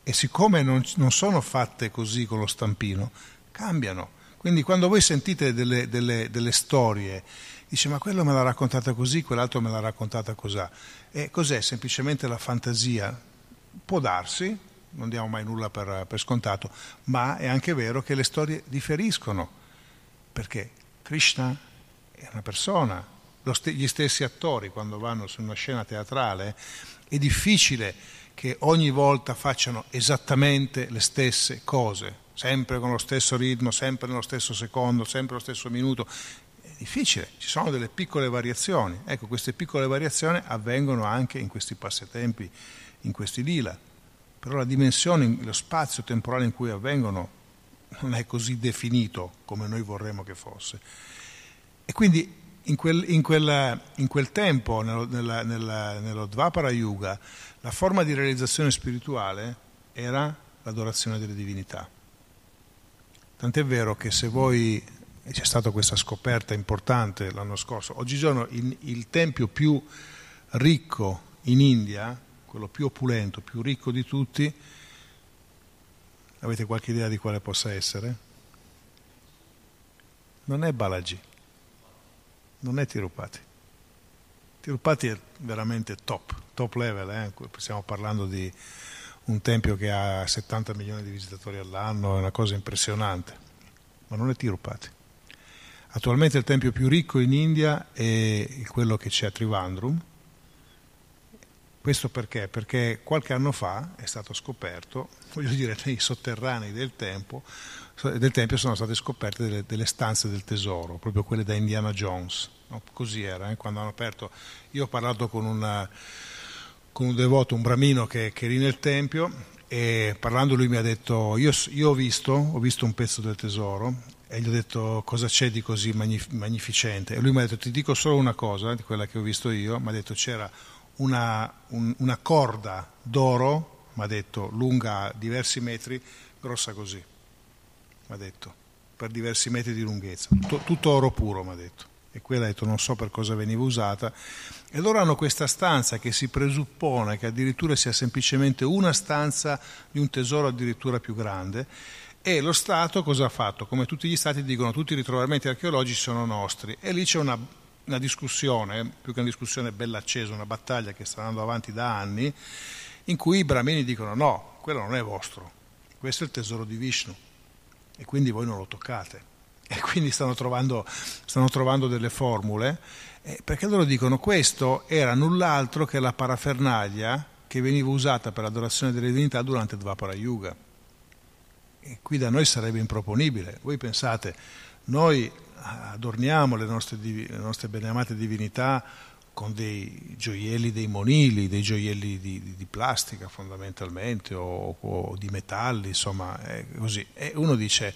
e siccome non sono fatte così con lo stampino, cambiano. Quindi quando voi sentite delle storie, dice ma quello me l'ha raccontata così, quell'altro me l'ha raccontata così. E cos'è? Semplicemente la fantasia? Può darsi, non diamo mai nulla per scontato, ma è anche vero che le storie differiscono, perché Krishna è una persona, gli stessi attori quando vanno su una scena teatrale è difficile che ogni volta facciano esattamente le stesse cose, sempre con lo stesso ritmo, sempre nello stesso secondo, sempre lo stesso minuto. È difficile, ci sono delle piccole variazioni. Ecco, queste piccole variazioni avvengono anche in questi passatempi, in questi lila. Però la dimensione, lo spazio temporale in cui avvengono non è così definito come noi vorremmo che fosse. E quindi in quel tempo, nello Dvapara Yuga, la forma di realizzazione spirituale era l'adorazione delle divinità. Tant'è vero che se voi, c'è stata questa scoperta importante l'anno scorso, oggigiorno il tempio più ricco in India, quello più opulento, più ricco di tutti, avete qualche idea di quale possa essere? Non è Balaji, non è Tirupati. Tirupati è veramente top level, stiamo parlando di un tempio che ha 70 milioni di visitatori all'anno, è una cosa impressionante, ma non è Tirupati. Attualmente il tempio più ricco in India è quello che c'è a Trivandrum. Questo perché? Perché qualche anno fa è stato scoperto, nei sotterranei del tempio sono state scoperte delle stanze del tesoro, proprio quelle da Indiana Jones, no? Così era, quando hanno aperto. Io ho parlato con un devoto, un bramino che era nel tempio, e parlando lui mi ha detto, io ho visto un pezzo del tesoro, e gli ho detto cosa c'è di così magnificente, e lui mi ha detto ti dico solo una cosa, di quella che ho visto io, mi ha detto c'era una corda d'oro, mi ha detto lunga diversi metri, grossa così, mi ha detto, per diversi metri di lunghezza, tutto oro puro, mi ha detto. E quella ha detto non so per cosa veniva usata, e loro hanno questa stanza che si presuppone che addirittura sia semplicemente una stanza di un tesoro addirittura più grande. E lo Stato cosa ha fatto? Come tutti gli Stati dicono tutti i ritrovamenti archeologici sono nostri, e lì c'è una discussione, più che una discussione bella accesa, una battaglia che sta andando avanti da anni, in cui i brahmini dicono no, quello non è vostro, questo è il tesoro di Vishnu e quindi voi non lo toccate. E quindi stanno trovando delle formule, perché loro dicono questo era null'altro che la parafernaglia che veniva usata per l'adorazione delle divinità durante Dvapara Yuga. E qui da noi sarebbe improponibile. Voi pensate, noi adorniamo le nostre beneamate divinità con dei gioielli, dei monili, dei gioielli di plastica fondamentalmente, o di metalli, insomma, così. E uno dice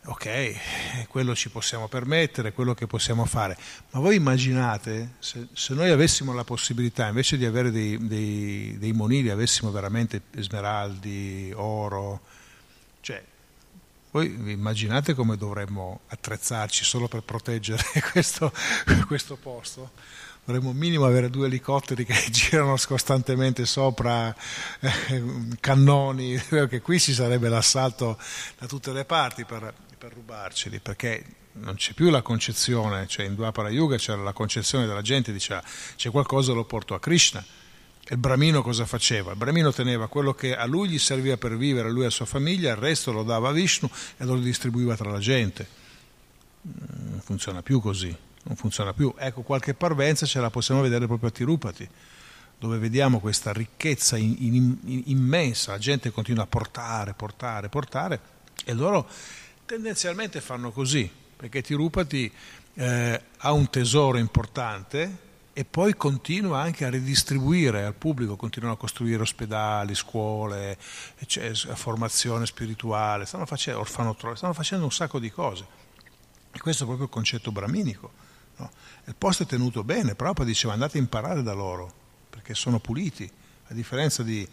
ok, quello ci possiamo permettere, quello che possiamo fare, ma voi immaginate se noi avessimo la possibilità, invece di avere dei monili, avessimo veramente smeraldi, oro, cioè voi vi immaginate come dovremmo attrezzarci solo per proteggere questo posto? Dovremmo al minimo avere 2 elicotteri che girano costantemente sopra, cannoni, che qui ci sarebbe l'assalto da tutte le parti per rubarceli, perché non c'è più la concezione, cioè in Dvapara Yuga c'era la concezione della gente, diceva c'è qualcosa lo porto a Krishna. E il bramino cosa faceva? Il bramino teneva quello che a lui gli serviva per vivere, a lui e a sua famiglia, il resto lo dava a Vishnu e lo distribuiva tra la gente. Non funziona più così. Non funziona più. Ecco, qualche parvenza ce la possiamo vedere proprio a Tirupati, dove vediamo questa ricchezza immensa, la gente continua a portare, e loro tendenzialmente fanno così, perché Tirupati ha un tesoro importante e poi continua anche a ridistribuire al pubblico, continuano a costruire ospedali, scuole, formazione spirituale, stanno facendo orfanotrofi, stanno facendo un sacco di cose. E questo è proprio il concetto brahminico. No? Il posto è tenuto bene, Prabhupada diceva andate a imparare da loro, perché sono puliti, a differenza di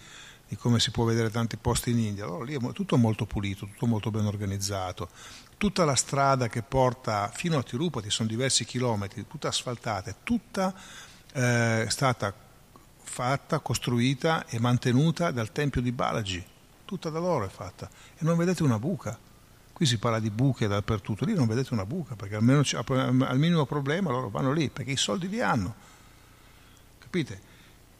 come si può vedere tanti posti in India. Allora lì è tutto molto pulito, tutto molto ben organizzato. Tutta la strada che porta fino a Tirupati, sono diversi chilometri, tutta asfaltata, tutta è stata fatta, costruita e mantenuta dal tempio di Balaji. Tutta da loro è fatta. E non vedete una buca. Qui si parla di buche dappertutto, lì non vedete una buca, perché almeno al minimo problema loro vanno lì, perché i soldi li hanno. Capite?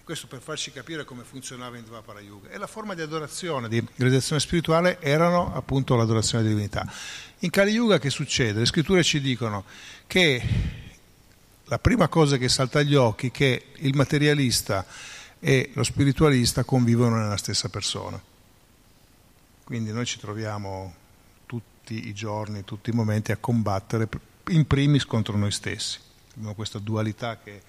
Questo per farci capire come funzionava in Dvapara Yuga. E la forma di adorazione, di realizzazione spirituale, erano appunto l'adorazione della divinità. In Kali Yuga che succede? Le scritture ci dicono che la prima cosa che salta agli occhi è che il materialista e lo spiritualista convivono nella stessa persona. Quindi noi ci troviamo tutti i giorni, tutti i momenti a combattere in primis contro noi stessi. Abbiamo questa dualità che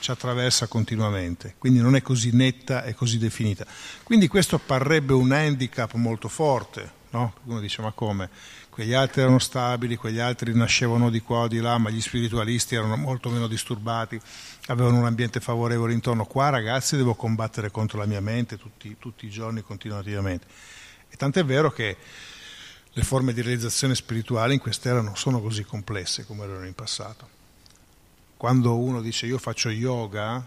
ci attraversa continuamente, quindi non è così netta e così definita. Quindi questo apparrebbe un handicap molto forte, no? Uno dice, ma come? Quegli altri erano stabili, quegli altri nascevano di qua o di là, ma gli spiritualisti erano molto meno disturbati, avevano un ambiente favorevole intorno. Qua, ragazzi, devo combattere contro la mia mente tutti i giorni, continuativamente. E tant'è vero che le forme di realizzazione spirituale in quest'era non sono così complesse come erano in passato. Quando uno dice io faccio yoga,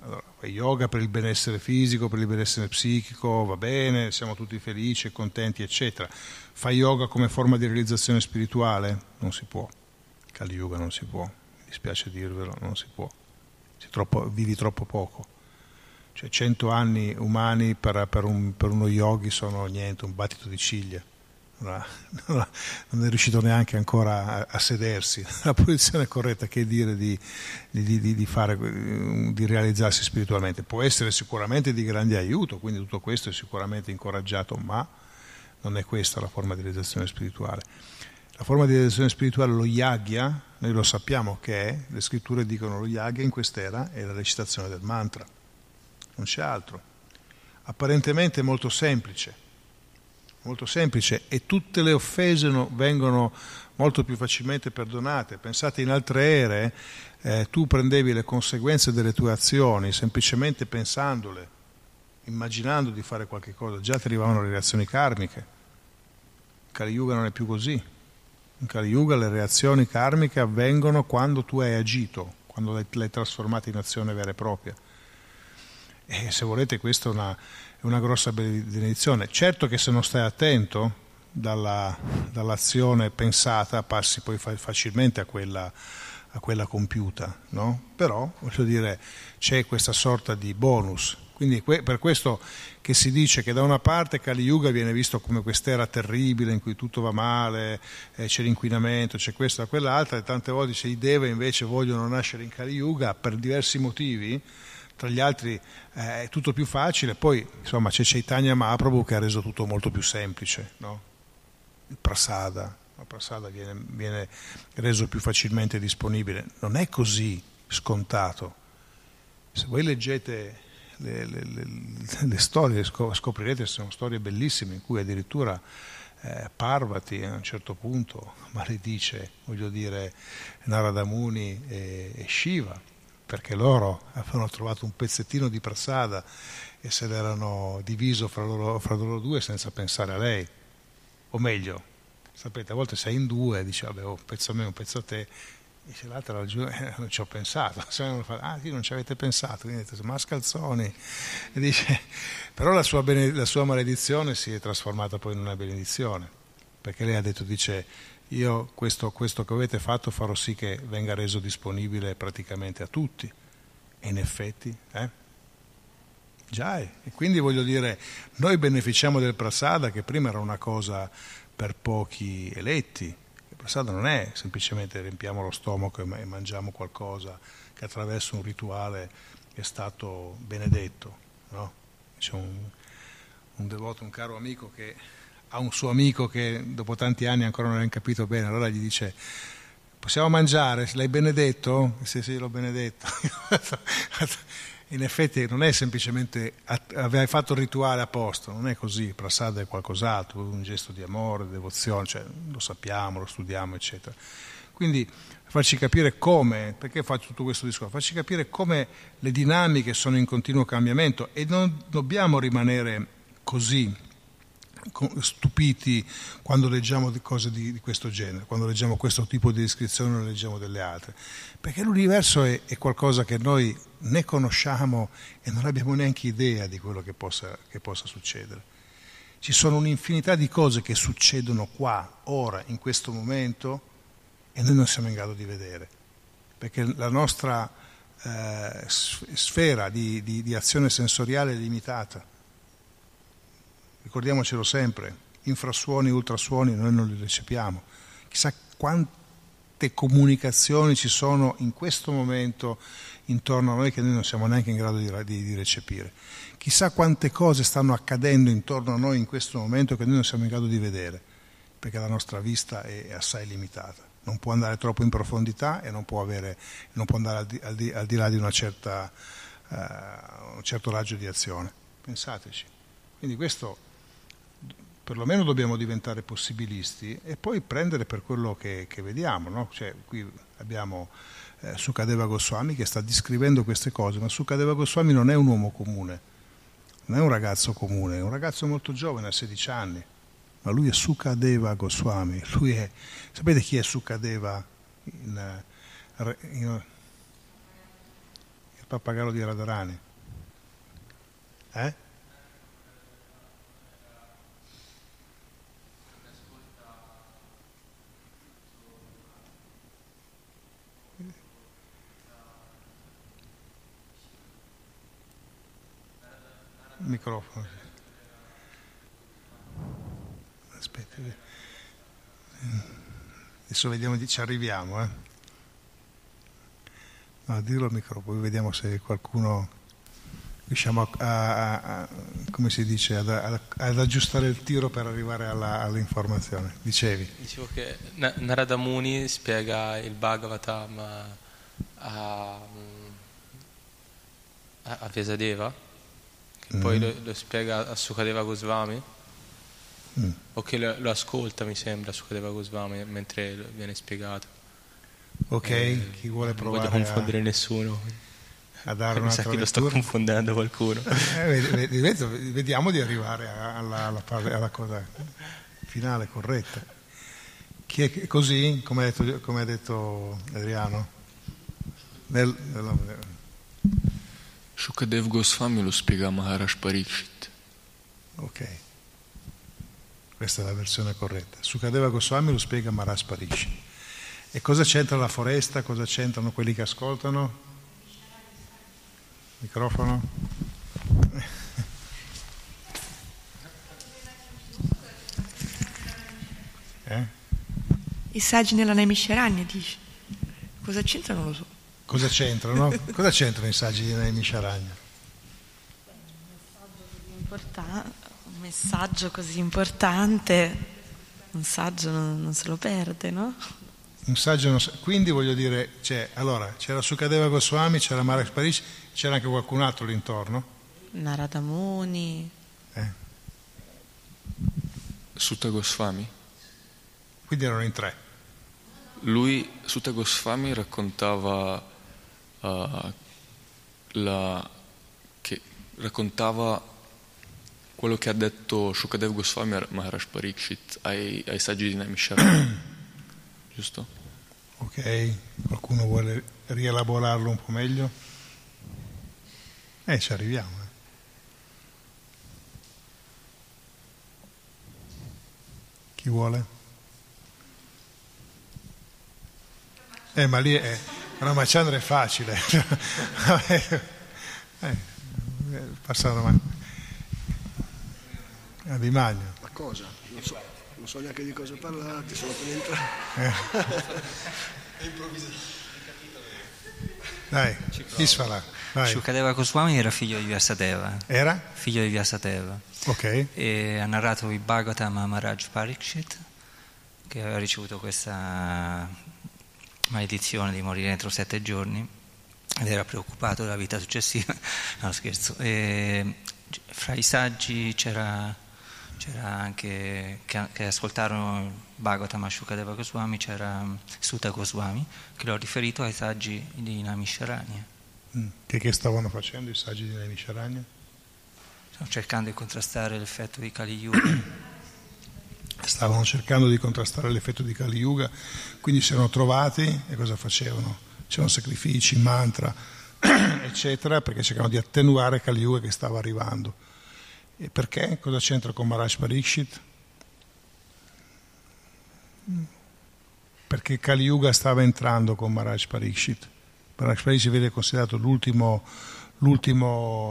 allora yoga per il benessere fisico, per il benessere psichico, va bene, siamo tutti felici e contenti, eccetera. Fai yoga come forma di realizzazione spirituale? Non si può. Kali Yuga non si può, mi dispiace dirvelo, non si può. Vivi troppo poco. Cioè 100 anni umani per uno yogi sono niente, un battito di ciglia. Non è riuscito neanche ancora a sedersi. La posizione corretta, che dire di realizzarsi spiritualmente, può essere sicuramente di grande aiuto, quindi tutto questo è sicuramente incoraggiato, ma non è questa la forma di realizzazione spirituale. La forma di realizzazione spirituale, lo yagya, noi lo sappiamo che è, le scritture dicono lo yagya in quest'era è la recitazione del mantra, non c'è altro. Apparentemente è molto semplice e tutte le offese vengono molto più facilmente perdonate. Pensate, in altre ere tu prendevi le conseguenze delle tue azioni semplicemente pensandole, immaginando di fare qualche cosa, già ti arrivavano le reazioni karmiche. In Kali Yuga non è più così. In Kali Yuga le reazioni karmiche avvengono quando tu hai agito, quando l'hai trasformata in azione vera e propria. E se volete questa è una grossa benedizione. Certo che se non stai attento dall'azione pensata passi poi facilmente a quella compiuta, no? Però, voglio dire, c'è questa sorta di bonus. Quindi per questo che si dice che da una parte Kali Yuga viene visto come quest'era terribile in cui tutto va male, c'è l'inquinamento, c'è questa e quell'altra, e tante volte i Deva invece vogliono nascere in Kali Yuga per diversi motivi. Tra gli altri è tutto più facile, poi insomma c'è Chaitanya Mahaprabhu che ha reso tutto molto più semplice, no? Il Prasada, la Prasada viene reso più facilmente disponibile. Non è così scontato. Se voi leggete le storie scoprirete che sono storie bellissime in cui addirittura Parvati a un certo punto maledice, voglio dire, Narada Muni e Shiva, perché loro avevano trovato un pezzettino di Prasada e se l'erano diviso fra loro due senza pensare a lei. O meglio, sapete, a volte sei in due, dici, vabbè, un pezzo a me, un pezzo a te, dice l'altra, non ci ho pensato. Ah, sì, non ci avete pensato, quindi dice, ma scalzoni. E dice, però la sua maledizione si è trasformata poi in una benedizione, perché lei ha detto, dice, io questo che avete fatto farò sì che venga reso disponibile praticamente a tutti. E in effetti, già è. E quindi voglio dire, noi beneficiamo del Prasada che prima era una cosa per pochi eletti. Il Prasada non è semplicemente riempiamo lo stomaco e mangiamo qualcosa che attraverso un rituale è stato benedetto, no? C'è un devoto, un caro amico che ha un suo amico che dopo tanti anni ancora non l'ha capito bene, allora gli dice possiamo mangiare, l'hai benedetto? Sì, l'ho benedetto. in effetti non è semplicemente aver fatto il rituale a posto, non è così, Prasada è qualcos'altro, un gesto di amore, devozione, cioè lo sappiamo, lo studiamo, eccetera. Quindi farci capire come, perché faccio tutto questo discorso, farci capire come le dinamiche sono in continuo cambiamento e non dobbiamo rimanere così stupiti quando leggiamo di cose di questo genere, quando leggiamo questo tipo di descrizione o leggiamo delle altre, perché l'universo è qualcosa che noi ne conosciamo e non abbiamo neanche idea di quello che possa succedere. Ci sono un'infinità di cose che succedono qua, ora, in questo momento, e noi non siamo in grado di vedere, perché la nostra sfera di azione sensoriale è limitata. Ricordiamocelo sempre, infrasuoni, ultrasuoni, noi non li recepiamo. Chissà quante comunicazioni ci sono in questo momento intorno a noi che noi non siamo neanche in grado di recepire. Chissà quante cose stanno accadendo intorno a noi in questo momento che noi non siamo in grado di vedere, perché la nostra vista è assai limitata. Non può andare troppo in profondità e non può andare al di là di un certo raggio di azione. Pensateci. Quindi questo perlomeno dobbiamo diventare possibilisti e poi prendere per quello che vediamo, no? Cioè, qui abbiamo Sukadeva Goswami che sta descrivendo queste cose, ma Sukadeva Goswami non è un uomo comune, non è un ragazzo comune, è un ragazzo molto giovane, ha 16 anni, ma lui è Sukadeva Goswami, lui è... Sapete chi è Sukadeva? Il pappagallo di Radharani? Eh? Microfono. Aspetta. Adesso vediamo se ci arriviamo. No, dirlo al microfono, vediamo se qualcuno riusciamo a come si dice, ad aggiustare il tiro per arrivare all'informazione. Dicevi? Dicevo che Narada Muni spiega il Bhagavatam a Vyasadeva. Poi lo spiega a Sukadeva Goswami, o che lo ascolta, mi sembra, Sukadeva Goswami mentre viene spiegato. Ok, chi vuole provare? Non voglio confondere nessuno. A dare mi sa che lo sto confondendo qualcuno. Vediamo di arrivare alla cosa finale corretta. Chi è così, come ha detto Adriano? Sukadeva Goswami lo spiega a Maharaj Parikshit. Ok, questa è la versione corretta. Sukadeva Goswami lo spiega a Maharaj Parikshit. E cosa c'entra la foresta? Cosa c'entrano quelli che ascoltano? Microfono? I saggi nella Naimisharanya, dici? Cosa c'entra non lo so. Cosa c'entrano? Cosa c'entrano i saggi di Naimisharanya? Un messaggio così importante, un saggio non se lo perde, no? Un saggio non se... Quindi voglio dire, cioè, allora, c'era Sukadeva Goswami, c'era Maharaj Parikshit, c'era anche qualcun altro lì intorno? Narada Muni. Suta Goswami. Quindi erano in tre. Lui, Suta Goswami, raccontava... che raccontava quello che ha detto Sukadeva Goswami a Maharaj Parikshit ai saggi di Naimisharanya, giusto? Ok, qualcuno vuole rielaborarlo un po' meglio? Ci arriviamo. Chi vuole? Ma lì è... Ramachandra è facile. Passano a Di Magno. Ma cosa? Non so neanche di cosa parlate, sono per entrare. È improvvisato. Dai, chi sfala? Sukadeva Goswami era figlio di Vyasadeva. Era? Figlio di Vyasadeva. Ok. E ha narrato il Bhagavatam a Maharaj Parikshit, che aveva ricevuto questa maledizione di morire entro 7 giorni, ed era preoccupato della vita successiva. No, scherzo. Fra i saggi c'era anche, che ascoltarono Bhagavatam a Sukadeva Goswami, c'era Suta Goswami, che l'ho riferito ai saggi di Naimisharanya. Che stavano facendo i saggi di Naimisharanya? Stavano cercando di contrastare l'effetto di Kali Yuga. Stavano cercando di contrastare l'effetto di Kali Yuga, quindi si erano trovati e cosa facevano? C'erano sacrifici, mantra, eccetera, perché cercavano di attenuare Kali Yuga che stava arrivando. E perché? Cosa c'entra con Maharaj Parikshit? Perché Kali Yuga stava entrando con Maharaj Parikshit. Maharaj Parikshit viene considerato l'ultimo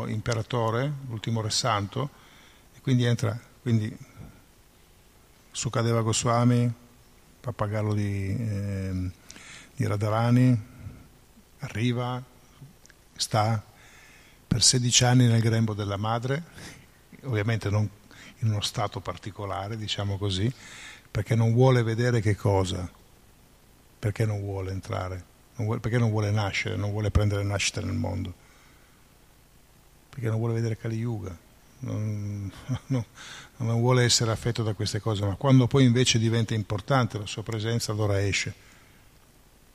imperatore, l'ultimo re santo, e quindi entra. Quindi Sukadeva Goswami, pappagallo di Radharani, arriva, sta per 16 anni nel grembo della madre, ovviamente non in uno stato particolare, diciamo così, perché non vuole vedere che cosa, perché non vuole entrare, perché non vuole nascere, non vuole prendere nascita nel mondo, perché non vuole vedere Kali Yuga. Non vuole essere affetto da queste cose, ma quando poi invece diventa importante la sua presenza, allora esce,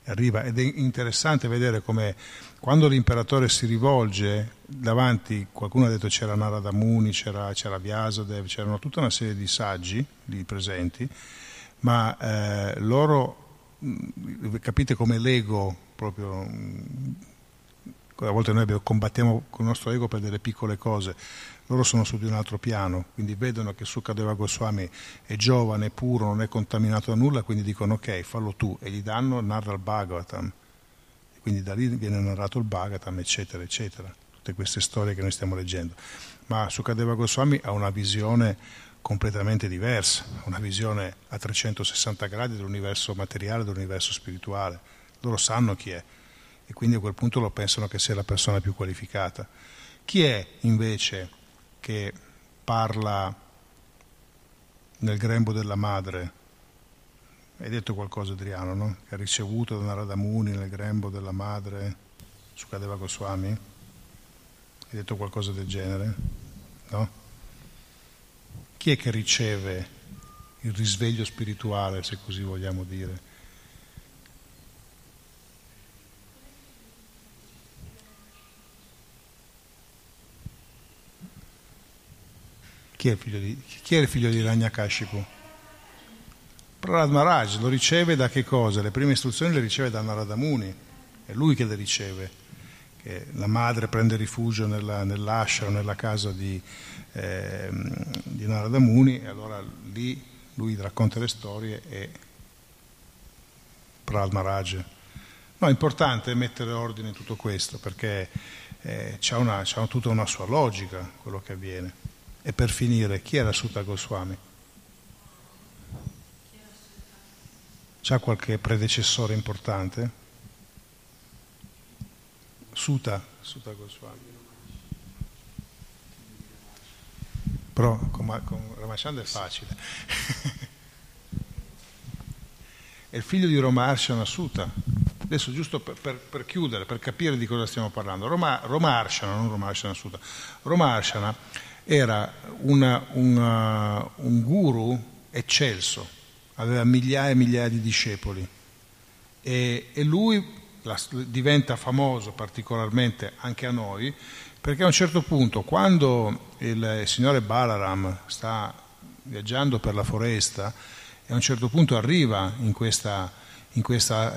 arriva. Ed è interessante vedere come quando l'imperatore si rivolge davanti, qualcuno ha detto c'era Narada Muni, c'era Vyasadeva, c'erano tutta una serie di saggi lì presenti, ma loro, capite come l'ego proprio... A volte noi combattiamo con il nostro ego per delle piccole cose, loro sono su di un altro piano, quindi vedono che Sukadeva Goswami è giovane, è puro, non è contaminato da nulla, quindi dicono ok, fallo tu, e gli danno narra il Bhagavatam, e quindi da lì viene narrato il Bhagavatam, eccetera, eccetera, tutte queste storie che noi stiamo leggendo. Ma Sukadeva Goswami ha una visione completamente diversa, una visione a 360 gradi dell'universo materiale, dell'universo spirituale, loro sanno chi è, e quindi a quel punto lo pensano che sia la persona più qualificata. Chi è invece che parla nel grembo della madre? Hai detto qualcosa, Adriano, no? Che ha ricevuto da Narada Muni nel grembo della madre Sukadeva Goswami? Hai detto qualcosa del genere? No? Chi è che riceve il risveglio spirituale, se così vogliamo dire? Chi è il figlio di Ragnakashipu? Pralmaraj lo riceve da che cosa? Le prime istruzioni le riceve da Narada Muni, è lui che le riceve. Che la madre prende rifugio nell'ashram, nella casa di Narada Muni, e allora lì lui racconta le storie e Pralmaraj. No, è importante mettere ordine in tutto questo, perché c'è tutta una sua logica quello che avviene. E per finire, chi era Suta Goswami? C'ha qualche predecessore importante? Suta Goswami. Però con Romaharshana è facile. È il figlio di Romaharshana Suta. Adesso giusto per chiudere, per capire di cosa stiamo parlando. Romaharshana, non Romaharshana Suta. Romaharshana era un guru eccelso, aveva migliaia e migliaia di discepoli, e lui diventa famoso particolarmente anche a noi, perché a un certo punto, quando il signore Balaram sta viaggiando per la foresta, e a un certo punto arriva in la foresta,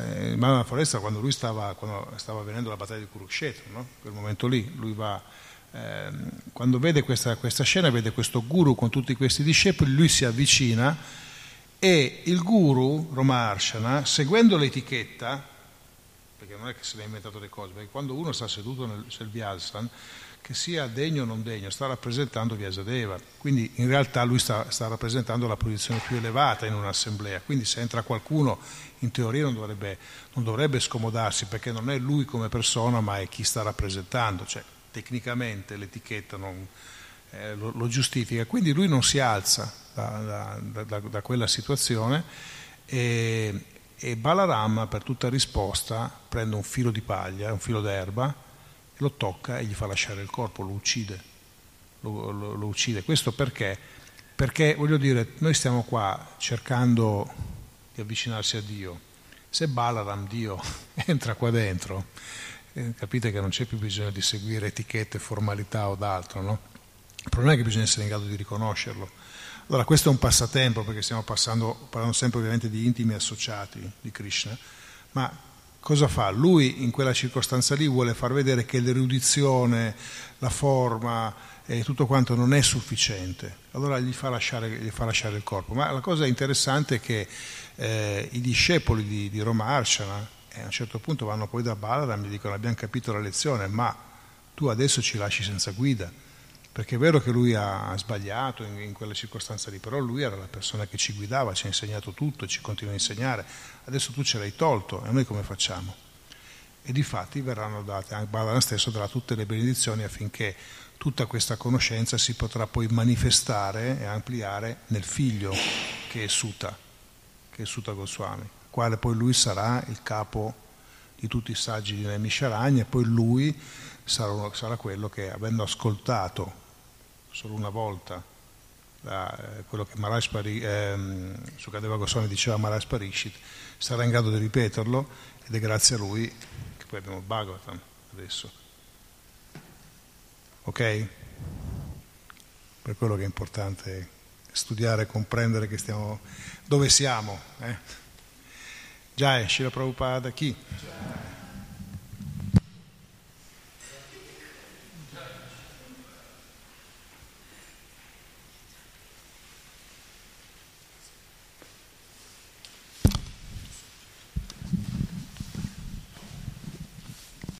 quando lui quando stava avvenendo la battaglia di Kurukshetra, no? Quel momento lì, lui va... Quando vede questa scena, vede questo guru con tutti questi discepoli, lui si avvicina, e il guru Romaharshana, seguendo l'etichetta, perché non è che se ne ha inventato le cose, perché quando uno sta seduto nel Vyasan, che sia degno o non degno, sta rappresentando Vyasadeva, quindi in realtà lui sta rappresentando la posizione più elevata in un'assemblea, quindi se entra qualcuno in teoria non dovrebbe scomodarsi, perché non è lui come persona, ma è chi sta rappresentando, cioè tecnicamente l'etichetta lo giustifica, quindi lui non si alza da quella situazione, e e Balaram per tutta risposta prende un filo di paglia, un filo d'erba, lo tocca e gli fa lasciare il corpo, lo uccide. Lo uccide. Questo perché? Perché, voglio dire, noi stiamo qua cercando di avvicinarsi a Dio. Se Balaram, Dio, entra qua dentro, capite che non c'è più bisogno di seguire etichette, formalità o d'altro, no? Il problema è che bisogna essere in grado di riconoscerlo. Allora questo è un passatempo, perché stiamo parlando sempre ovviamente di intimi associati di Krishna, ma cosa fa? Lui in quella circostanza lì vuole far vedere che l'erudizione, la forma e tutto quanto non è sufficiente. Allora gli fa lasciare il corpo. Ma la cosa interessante è che i discepoli di Romaharshana a un certo punto vanno poi da Balaram e gli dicono: abbiamo capito la lezione, ma tu adesso ci lasci senza guida, perché è vero che lui ha sbagliato in quella circostanza lì, però lui era la persona che ci guidava, ci ha insegnato tutto, ci continua a insegnare, adesso tu ce l'hai tolto e noi come facciamo? E difatti verranno date, anche Balaram stesso darà tutte le benedizioni affinché tutta questa conoscenza si potrà poi manifestare e ampliare nel figlio che è Suta Goswami, quale poi lui sarà il capo di tutti i saggi di Naimisharanya, e poi lui sarà quello che, avendo ascoltato solo una volta quello che Sukadeva Goswami diceva a Maharaj Parikshit, sarà in grado di ripeterlo, ed è grazie a lui che poi abbiamo il Bhagavatam adesso. Ok? Per quello che è importante studiare e comprendere che dove siamo. Jai, Srila Prabhupada, chi?